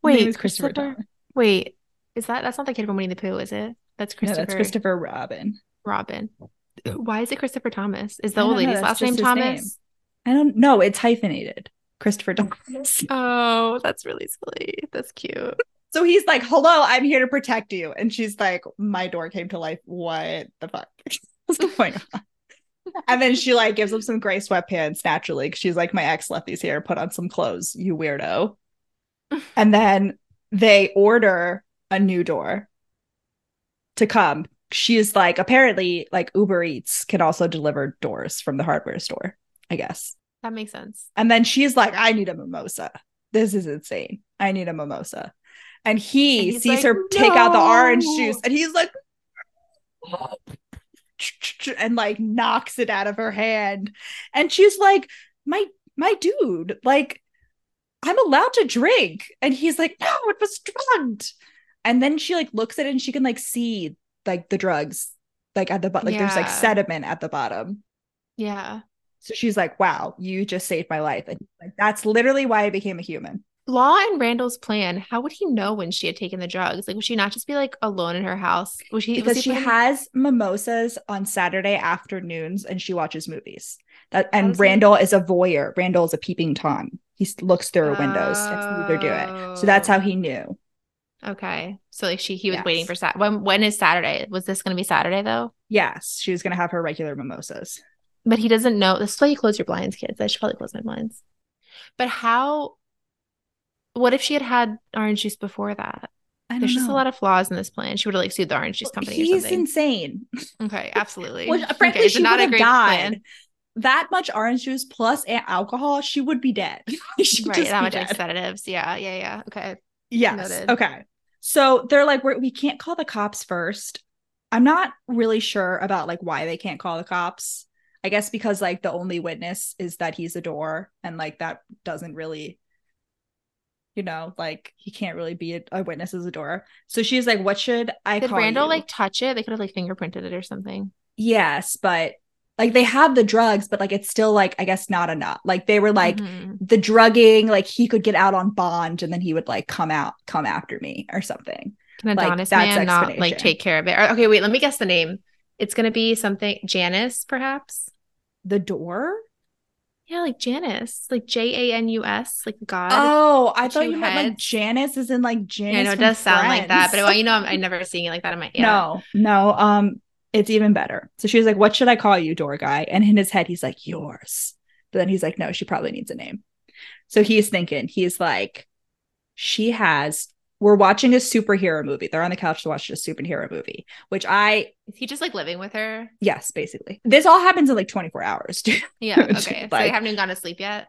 Wait, Christopher. Christopher Wait, is that that's not the kid from Winnie the Pooh, is it? That's Christopher. No, that's Christopher Robin. Robin. Why is it Christopher Thomas? Is the old lady's last name Thomas? Name. I don't know. It's hyphenated. Christopher Thomas. Oh, that's really silly. That's cute. So he's like, "Hello, I'm here to protect you," and she's like, "My door came to life. What the fuck? What's the point of that?" And then she like gives him some gray sweatpants naturally. She's like, "My ex left these here. Put on some clothes, you weirdo." And then they order a new door to come. She is like, apparently, like Uber Eats can also deliver doors from the hardware store, I guess. That makes sense. And then she's like, I need a mimosa. This is insane. I need a mimosa. And he and sees like, her no. take out the orange juice. And he's like, and like knocks it out of her hand. And she's like, my, my dude, like. I'm allowed to drink. And he's like, no, it was drugged. And then she like looks at it and she can like see like the drugs, like at the bottom, like yeah. there's like sediment at the bottom. Yeah. So she's like, wow, you just saved my life. And like, that's literally why I became a human. Law and Randall's plan, how would he know when she had taken the drugs? Like, would she not just be like alone in her house? Would she, because was she, she has mimosas on Saturday afternoons and she watches movies. That, and Randall like- is a voyeur. Randall is a peeping Tom. He looks through her oh. windows. That's how they do it. So that's how he knew. Okay. So like she, he was yes. waiting for Saturday. When, when is Saturday? Was this going to be Saturday though? Yes. She was going to have her regular mimosas. But he doesn't know. This is why you close your blinds, kids. I should probably close my blinds. But how, what if she had had orange juice before that? I don't There's know. just a lot of flaws in this plan. She would have like sued the orange juice company He's or something. He's insane. Okay. Absolutely. Well, frankly, okay, she would have died. Plan. That much orange juice plus alcohol, she would be dead. She right, that much dead. Sedatives. Yeah, yeah, yeah. Okay. Yes. Noted. Okay. So they're like, We're, we can't call the cops first. I'm not really sure about like why they can't call the cops. I guess because like the only witness is that he's a door, and like that doesn't really, you know, like he can't really be a, a witness as a door. So she's like, what should I Did call Randall you? Like touch it? They could have like fingerprinted it or something. Yes, but like they have the drugs, but like it's still like, I guess not enough. Like they were like mm-hmm. the drugging, like he could get out on bond and then he would like come out, come after me or something. Can Adonis like, man not like take care of it? Or, okay, wait, let me guess the name. It's going to be something, Janice perhaps? The door? Yeah, like Janice, like J A N U S, like God. Oh, I thought you heads. meant like Janice is in like Janice. Yeah, I know it does Friends. Sound like that, but well, you know, I'm, I'm never seeing it like that in my ear. No, no, um. It's even better. So she was like, what should I call you, door guy? And in his head, he's like, yours. But then he's like, no, she probably needs a name. So he's thinking, he's like, she has, we're watching a superhero movie. They're on the couch to watch a superhero movie, which I. Is he just like living with her? Yes, basically. This all happens in like twenty-four hours. Dude. Yeah. Okay. Like, so they haven't even gone to sleep yet?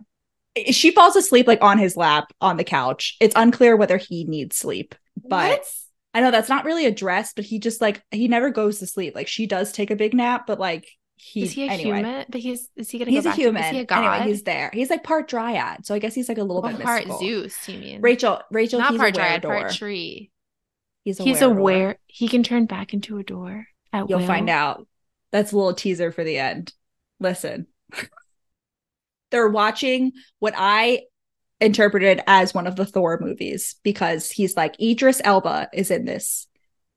She falls asleep like on his lap on the couch. It's unclear whether he needs sleep. But. What? I know that's not really addressed, but he just like he never goes to sleep. Like she does take a big nap, but like he is he a anyway. human? But he's is he gonna? He's go a back human. To, is he a god? Anyway, he's there. He's like part dryad, so I guess he's like a little well, bit part mystical. Zeus. You mean Rachel? Rachel, not he's part a dryad, part tree. He's a he's aware. He can turn back into a door. At You'll will. Find out. That's a little teaser for the end. Listen, they're watching what I. interpreted as one of the Thor movies because he's like Idris Elba is in this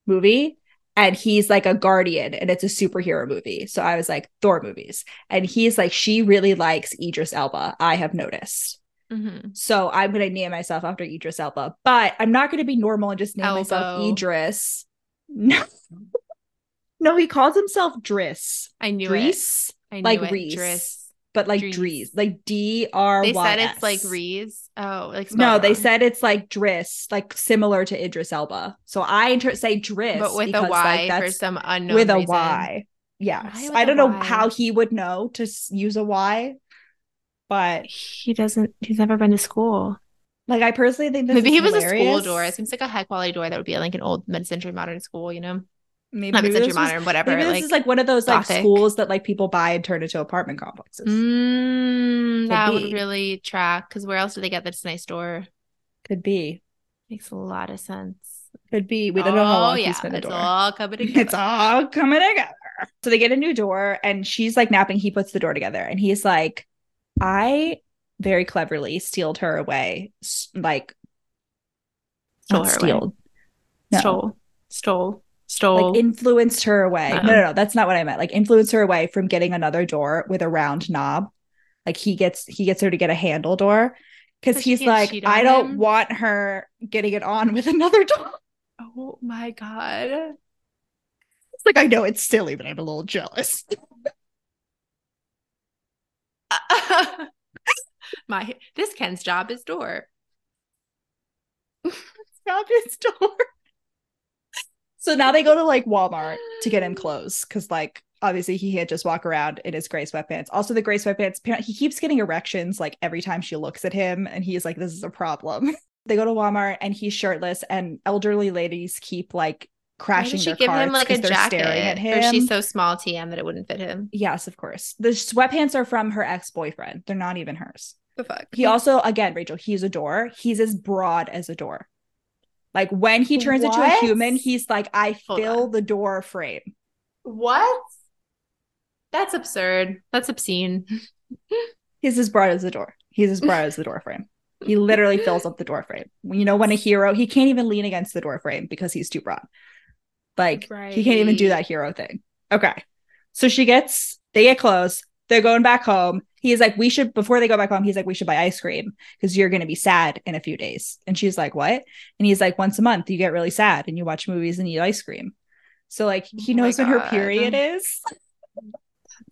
movie and he's like a guardian and it's a superhero movie. So I was like Thor movies and he's like, she really likes Idris Elba. I have noticed. Mm-hmm. So I'm going to name myself after Idris Elba, but I'm not going to be normal and just name Elbow. myself Idris. No, no, he calls himself Driss. I knew Driss, it. I knew like it. Reese. Driss. But like Driss, like D R Y S. They said it's like Reese. Oh, like no, they said it's like Driss, like similar to Idris Elba. So I inter- say Driss, but with because, a Y like, for some unknown with reason. A Y. Yes, I don't know y? how he would know to use a Y, but he doesn't. He's never been to school. Like I personally think this maybe is he was hilarious. A school door. It seems like a high quality door that would be like an old mid-century modern school. You know. Maybe, maybe this, was, modern, whatever, maybe this like, is like one of those like gothic. Schools that like people buy and turn into apartment complexes. Mm, that be. Would really track because where else do they get this nice door? Could be. Makes a lot of sense. Could be. We don't oh, know how long yeah. he's been a door. It's all coming together. It's all coming together. So they get a new door and she's like napping. He puts the door together and he's like, I very cleverly stealed her away. S- like. Stole her stealed. Away. No. Stole. Stole. Stole. Like influenced her away. Uh-oh. No, no, no. That's not what I meant. Like influenced her away from getting another door with a round knob. Like he gets he gets her to get a handle door because he's like, I don't him. want her getting it on with another door. Oh my God. It's like, I know it's silly, but I'm a little jealous. my This Ken's job is door. His job is door. So now they go to like Walmart to get him clothes because like obviously he can't just walk around in his gray sweatpants. Also the gray sweatpants, he keeps getting erections like every time she looks at him and he's like, this is a problem. They go to Walmart and he's shirtless and elderly ladies keep like crashing their carts because they're staring at him. Or she's so small T M that it wouldn't fit him. Yes, of course. The sweatpants are from her ex-boyfriend. They're not even hers. The fuck? He also, again, Rachel, he's a door. He's as broad as a door. Like when he turns what? into a human, he's like, I Hold fill on. the door frame. What? That's absurd. That's obscene. He's as broad as the door. He's as broad as the door frame. He literally fills up the door frame. You know, when a hero, he can't even lean against the door frame because he's too broad. Like right. He can't even do that hero thing. Okay. So she gets, they get close. They're going back home. He's like, we should, before they go back home, he's like, we should buy ice cream because you're going to be sad in a few days. And she's like, what? And he's like, once a month, you get really sad and you watch movies and eat ice cream. So like, he knows oh when her period is.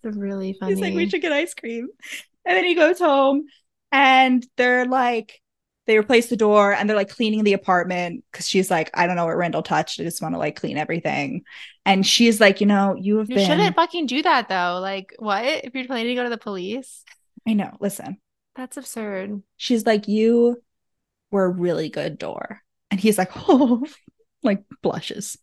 That's really funny. He's like, we should get ice cream. And then he goes home and they're like, they replace the door and they're like cleaning the apartment because she's like, I don't know what Randall touched. I just want to like clean everything. And she's like, you know, you have you been. You shouldn't fucking do that though. Like, what? If you're planning to go to the police. I know. Listen. That's absurd. She's like, you were a really good door. And he's like, oh, like blushes.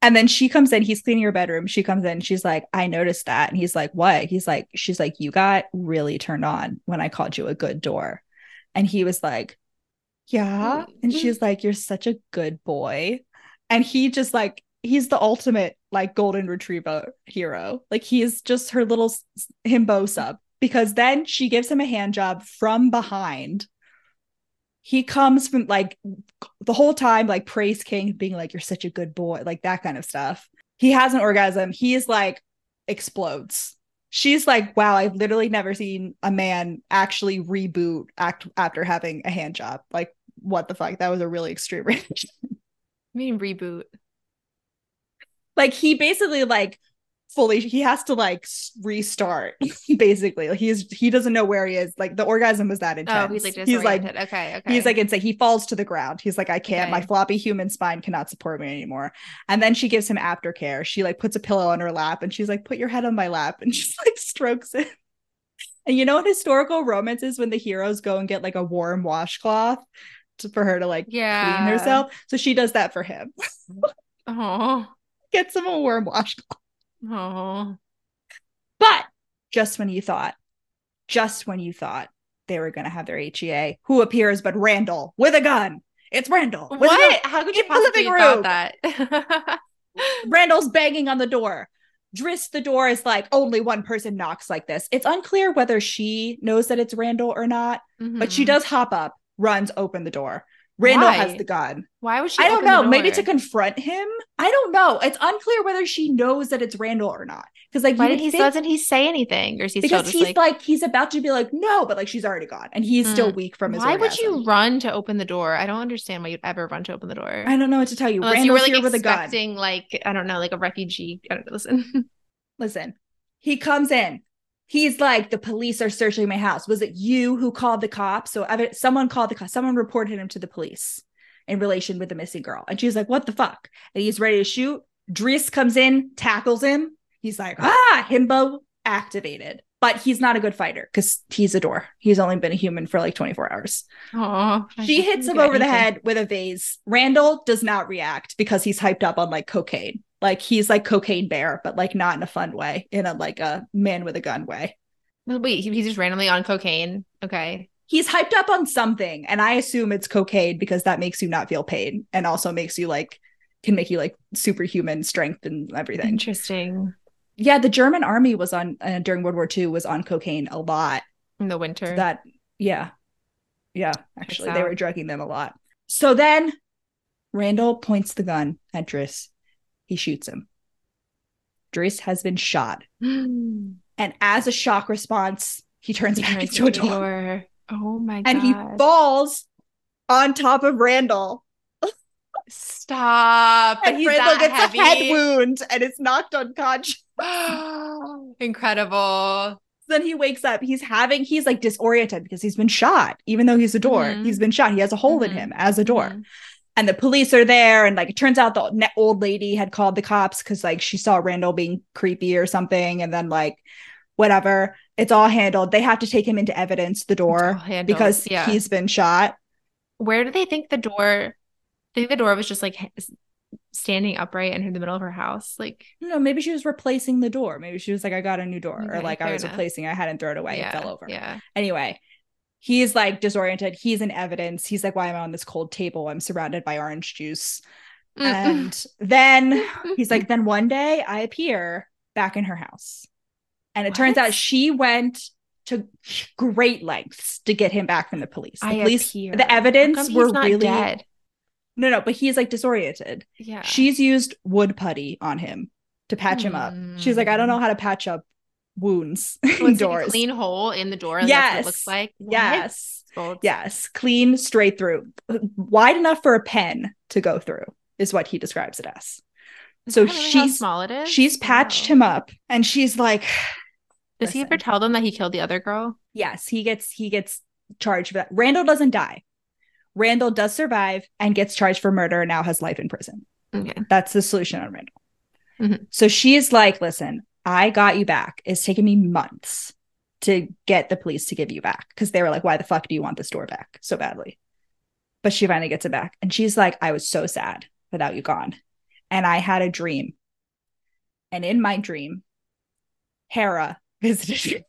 And then she comes in, he's cleaning her bedroom. She comes in, she's like, I noticed that. And he's like, what? He's like, she's like, you got really turned on when I called you a good door. And he was like, yeah. And she's like, you're such a good boy. And he just like, he's the ultimate like golden retriever hero. Like he is just her little himbo sub, because then she gives him a hand job from behind. He comes from like the whole time, like praise King, being like, you're such a good boy, like that kind of stuff. He has an orgasm. He is like explodes. She's like, wow, I've literally never seen a man actually reboot act after having a hand job. Like, what the fuck? That was a really extreme reaction. I mean, reboot. Like, he basically, like, fully, he has to, like, restart, basically. Like, he's, he doesn't know where he is. Like, the orgasm was that intense. Oh, he's, like, disoriented. He's, like, okay, okay. He's, like, insane. He falls to the ground. He's, like, I can't. Okay. My floppy human spine cannot support me anymore. And then she gives him aftercare. She, like, puts a pillow on her lap, and she's, like, put your head on my lap, and she, like, strokes it. And you know what historical romance is? When the heroes go and get, like, a warm washcloth to, for her to, like, yeah. clean herself. So she does that for him. Oh. Gets him a warm washcloth. Oh, but just when you thought, just when you thought they were going to have their H E A, who appears but Randall with a gun. It's Randall. With what? How could you possibly thought that? Randall's banging on the door. Driss, the door is like, only one person knocks like this. It's unclear whether she knows that it's Randall or not, mm-hmm. but she does hop up, runs, open the door. Randall Why? has the gun. Why was she? I don't know. Maybe to confront him. I don't know. It's unclear whether she knows that it's Randall or not. Because like, why did he think... doesn't he say anything? Or is he because still he's like... like he's about to be like no, but like she's already gone, and he's mm. still weak from his. Why orgasm. Would you run to open the door? I don't understand why you'd ever run to open the door. I don't know what to tell you. Unless Randall's you were like here with a gun. Expecting like I don't know, like a refugee. I don't know. Listen, listen. He comes in. He's like, the police are searching my house. Was it you who called the cops? So ev- someone called the cops. Someone reported him to the police in relation with the missing girl. And she's like, what the fuck? And he's ready to shoot. Driss comes in, tackles him. He's like, ah, himbo activated. But he's not a good fighter because he's a door. He's only been a human for like twenty-four hours. Aww, she hits him over anything. the head with a vase. Randall does not react because he's hyped up on like cocaine. Like he's like cocaine bear, but like not in a fun way, in a like a man with a gun way. Wait, he, he's just randomly on cocaine. Okay. He's hyped up on something. And I assume it's cocaine because that makes you not feel pain and also makes you like, can make you like superhuman strength and everything. Interesting. Yeah. The German army was on uh, during World War Two was on cocaine a lot. In the winter. So that. Yeah. Yeah. Actually, they were drugging them a lot. So then Randall points the gun at Driss. He shoots him. Driss has been shot. And as a shock response, he turns he back turns into a door. door. Oh my god. And he falls on top of Randall. Stop. And he's Randall gets heavy. a head wound and is knocked unconscious. Incredible. Then he wakes up. He's having, he's like disoriented because he's been shot. Even though he's a door, mm-hmm. he's been shot. He has a hole mm-hmm. in him as a door. Mm-hmm. And the police are there. And like, it turns out the old lady had called the cops because like she saw Randall being creepy or something. And then like, whatever, it's all handled. They have to take him into evidence, the door, because yeah. he's been shot. Where do they think the door? They think the door was just like standing upright in the middle of her house. Like, no, maybe she was replacing the door. Maybe she was like, I got a new door okay, or like I was enough. replacing. I hadn't thrown it away. Yeah, it fell over. Yeah. Anyway. He's like disoriented. He's in evidence. He's like, why am I on this cold table? I'm surrounded by orange juice. Mm-mm. And then he's like, then one day I appear back in her house. And it what? turns out she went to great lengths to get him back from the police. I police, appear. The evidence were really dead. No, no, but he's like disoriented. Yeah. She's used wood putty on him to patch mm. him up. She's like, I don't know how to patch up wounds so in doors. Like a clean hole in the door. Yes. That's what it looks like. What? Yes. Bold. Yes. Clean, straight through. Wide enough for a pen to go through is what he describes it as. So really she's small it is. She's patched wow. him up and she's like, does listen. He ever tell them that he killed the other girl? Yes, he gets he gets charged for that. Randall doesn't die. Randall does survive and gets charged for murder and now has life in prison. Okay. That's the solution on Randall. Mm-hmm. So she is like, listen, I got you back. It's taken me months to get the police to give you back. Because they were like, why the fuck do you want this door back so badly? But she finally gets it back. And she's like, I was so sad without you gone. And I had a dream. And in my dream, Hera visited me.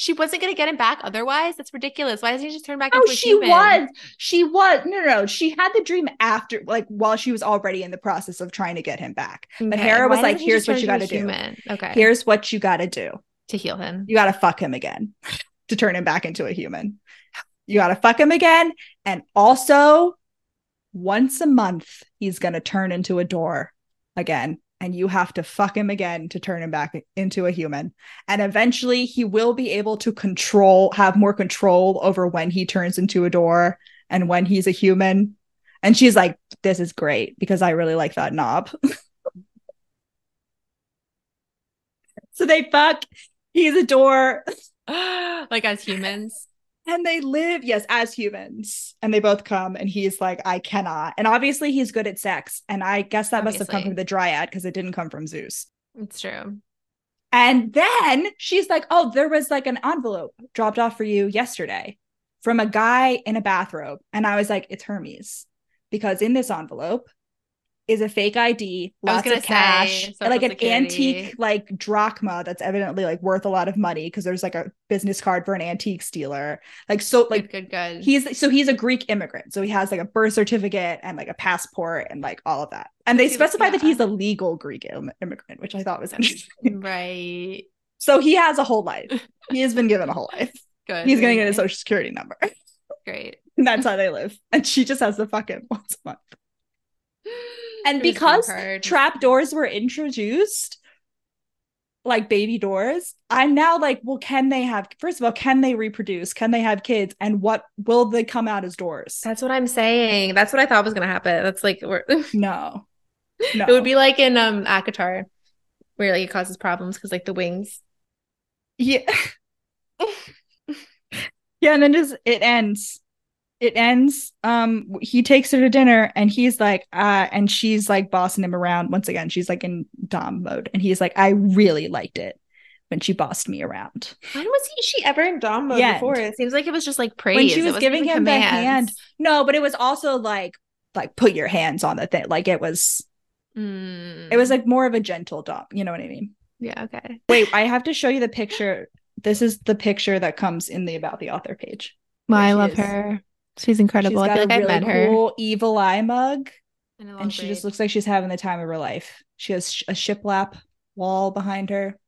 She wasn't going to get him back otherwise? That's ridiculous. Why doesn't he just turn back oh, into a she human? was. She was. No, no, no. She had the dream after, like, while she was already in the process of trying to get him back. Okay. But Hera was like, here's what you got to do. Okay. Here's what you got to do. To heal him. You got to fuck him again to turn him back into a human. You got to fuck him again. And also, once a month, he's going to turn into a door again. And you have to fuck him again to turn him back into a human. And eventually he will be able to control, have more control over when he turns into a door and when he's a human. And she's like, this is great because I really like that knob. So they fuck. He's a door. Like as humans. And they live, yes, as humans. And they both come and he's like, I cannot. And obviously he's good at sex. And I guess that obviously. must have come from the dryad because it didn't come from Zeus. It's true. And then she's like, oh, there was like an envelope dropped off for you yesterday from a guy in a bathrobe. And I was like, it's Hermes. Because in this envelope is a fake I D, lots of cash, and like an antique like drachma that's evidently like worth a lot of money because there's like a business card for an antique dealer. Like so, like good, good, good. He's so he's a Greek immigrant, so he has like a birth certificate and like a passport and like all of that. And they specify yeah. that he's a legal Greek Im- immigrant, which I thought was interesting. Right. So he has a whole life. He has been given a whole life. Good. He's going to get his social security number. Great. And that's how they live. And she just has to fuck him once a month. And because trapdoors were introduced, like baby doors, I'm now like, well, can they have, first of all, can they reproduce? Can they have kids? And what will they come out as doors? That's what I'm saying. That's what I thought was going to happen. That's like, we're no. no. It would be like in um Avatar, where like, it causes problems because like the wings. Yeah. Yeah, and then just, it ends. It ends, um, he takes her to dinner and he's like, uh, and she's like bossing him around. Once again, she's like in dom mode. And he's like, I really liked it when she bossed me around. When was he, she ever in dom mode yeah. before? It seems like it was just like praise. When she was giving him commands. The hand. No, but it was also like, like put your hands on the thing. Like it was, mm. it was like more of a gentle dom. You know what I mean? Yeah. Okay. Wait, I have to show you the picture. This is the picture that comes in the About the Author page. Well, I love is. her. She's incredible. She's I feel like really I've met her. Cool evil eye mug, and, and she just looks like she's having the time of her life. She has sh- a shiplap wall behind her.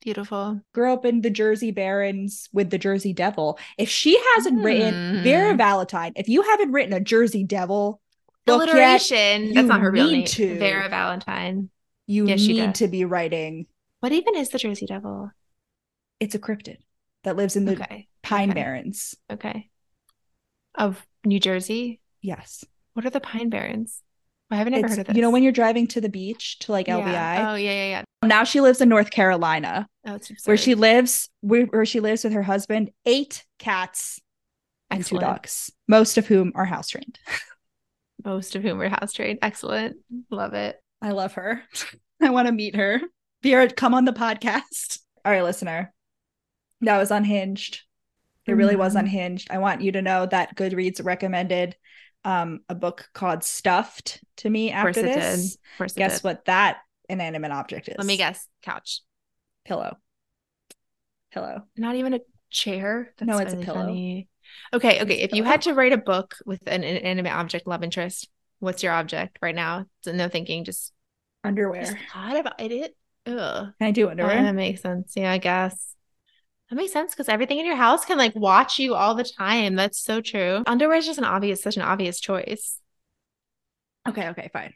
Beautiful. Grew up in the Jersey Barrens with the Jersey Devil. If she hasn't mm. written Vera Valentine, if you haven't written a Jersey Devil alliteration, yet, that's not her real name. To. Vera Valentine. You yes, need to be writing. What even is the Jersey Devil? It's a cryptid that lives in the okay. Pine okay. Barrens. Okay. Of New Jersey? Yes. What are the Pine Barrens? I haven't ever it's, heard of this. You know when you're driving to the beach to like yeah. L B I? Oh, yeah, yeah, yeah. Now she lives in North Carolina oh, it's where she lives where, where she lives with her husband, eight cats and Excellent. two dogs, most of whom are house trained. Most of whom are house trained. Excellent. Love it. I love her. I want to meet her. Vera, come on the podcast. All right, listener. That was Unhinged. It really was unhinged. I want you to know that Goodreads recommended um, a book called Stuffed to me after this. Of course it did. Guess what that inanimate object is? Let me guess. Couch. Pillow. Pillow. Not even a chair? That's no, it's a pillow. Funny. Okay, okay. If you had to write a book with an inanimate object love interest, what's your object right now? So no thinking, just underwear. Just thought about it. Ugh. Can I do underwear? Oh, that makes sense. Yeah, I guess. That makes sense because everything in your house can like watch you all the time. That's so true. Underwear is just an obvious, such an obvious choice. Okay, okay, fine.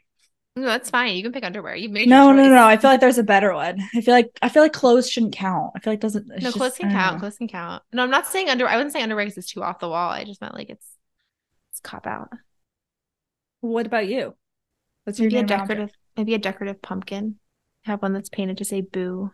No, that's fine. You can pick underwear. You've made no, no, no. I feel like there's a better one. I feel like I feel like clothes shouldn't count. I feel like doesn't. No, clothes can count. Clothes can count. No, I'm not saying underwear. I wouldn't say underwear because it's too off the wall. I just meant like it's it's cop out. What about you? What's your maybe a decorative? It? Maybe a decorative pumpkin. Have one that's painted to say "boo"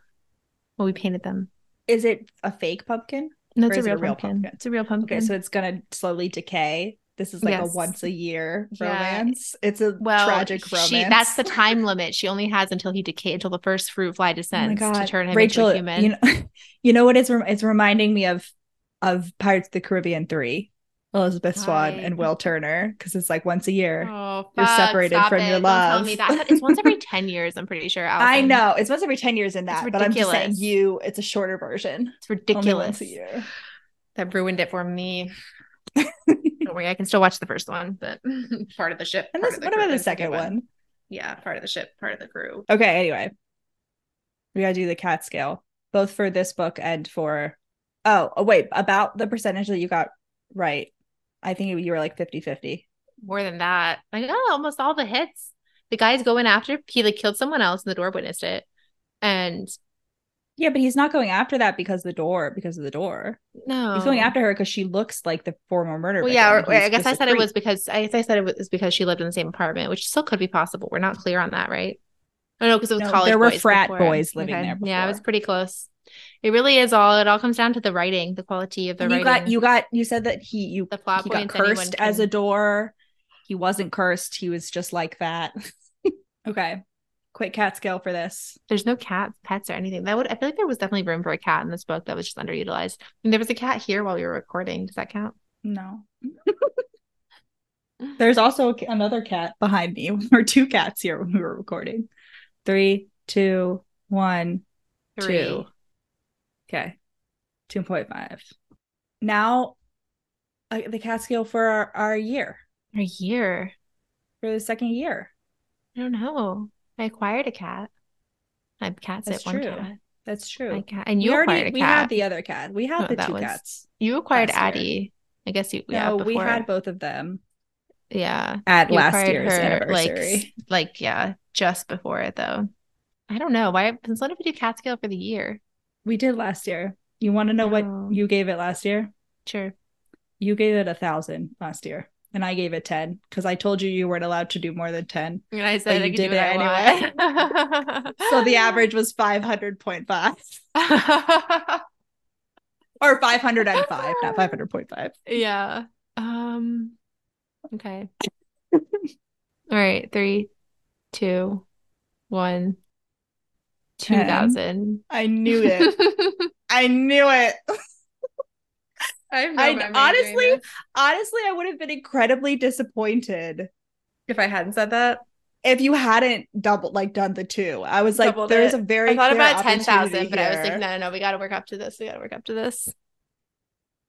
when we painted them. Is it a fake pumpkin? No, it's a real, it a real pumpkin. pumpkin. It's a real pumpkin. Okay, so it's gonna slowly decay. This is like yes. a once a year romance. Yeah. It's a well, tragic romance. She, that's the time limit. She only has until he decay until the first fruit fly descends oh to turn him Rachel, into a human. You know, you know what? It's re- it's reminding me of of Pirates of the Caribbean three, Elizabeth Swann Hi. and Will Turner, because it's like once a year oh, you're separated Stop from it. your love. Don't tell me that. It's once every ten years. I'm pretty sure. Allison. I know it's once every ten years in that, but I'm just saying you. It's a shorter version. It's ridiculous. Only once a year. That ruined it for me. Don't worry, I can still watch the first one, but part of the ship. And this, the what crew, about the second one? one? Yeah, part of the ship, part of the crew. Okay, anyway. We gotta do the cat scale, both for this book and for... Oh, oh wait, about the percentage that you got right. I think you were like fifty-fifty. More than that. I got almost all the hits. The guy's going after... He like killed someone else and the door witnessed it. And... Yeah, but he's not going after that because the door, because of the door. No, he's going after her because she looks like the former murderer. Well, yeah, or, I guess I said freak. it was because I guess I said it was because she lived in the same apartment, which still could be possible. We're not clear on that, right? I know because it was no, college. There were boys frat before. boys living okay. there. Before. Yeah, it was pretty close. It really is all. It all comes down to the writing, the quality of the you writing. You got, you got, you said that he, you, the plot he got cursed can... as a door. He wasn't cursed. He was just like that. Okay. Quick cat scale for this. There's no cat pets or anything that would I feel like there was definitely room for a cat in this book that was just underutilized. And there was a cat here while we were recording. Does that count? No. There's also another cat behind me, or two cats here when we were recording. Three two one three. two Okay, two point five. Now uh, the cat scale for our, our year our year for the second year. I don't know. I acquired a cat. I cat sit one true. cat. That's true. My cat. And you we acquired already, a cat. We had the other cat. We had no, the two was, cats. You acquired Addie. I guess you. Yeah, no, we had both of them. Yeah. At you last year's her, anniversary. Like, like, yeah, just before it, though. I don't know. Why? Since when did we do cat scale for the year? We did last year. You want to know no. what you gave it last year? Sure. You gave it a thousand last year. And I gave it ten because I told you you weren't allowed to do more than ten. And I said I could did do it anyway. So the average was five hundred point five. Or five hundred five, not five hundred point five. Yeah. Um. Okay. All right. Three, two, one, two thousand. I knew it. I knew it. I no honestly, honestly, I would have been incredibly disappointed if I hadn't said that. If you hadn't doubled, like done the two, I was doubled like, "There's it. a very." I thought about ten thousand, but I was like, "No, no, no, we got to work up to this. We got to work up to this."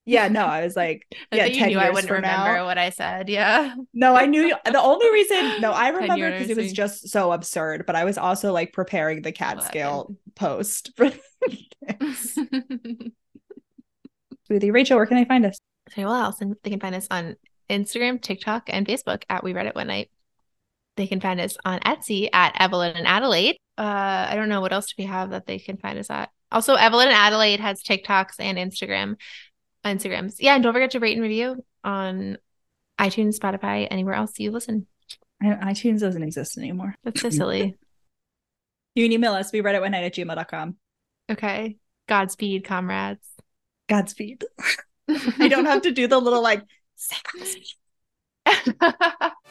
Yeah, no, I was like, I "Yeah, ten years I wouldn't from remember now. what I said." Yeah, no, I knew. You, the only reason, no, I remember because it was just so absurd. But I was also like preparing the cat scale post for this. With you, Rachel, where can they find us? Okay, well, Allison, they can find us on Instagram, TikTok, and Facebook at We Read It One Night. They can find us on Etsy at Evelyn and Adelaide. Uh, I don't know what else do we have that they can find us at. Also, Evelyn and Adelaide has TikToks and Instagram, Instagrams. Yeah, and don't forget to rate and review on iTunes, Spotify, anywhere else you listen. And iTunes doesn't exist anymore. That's so silly. You can email us, We Read It One Night at gmail dot com. Okay. Godspeed, comrades. Godspeed. I don't have to do the little like, say Godspeed.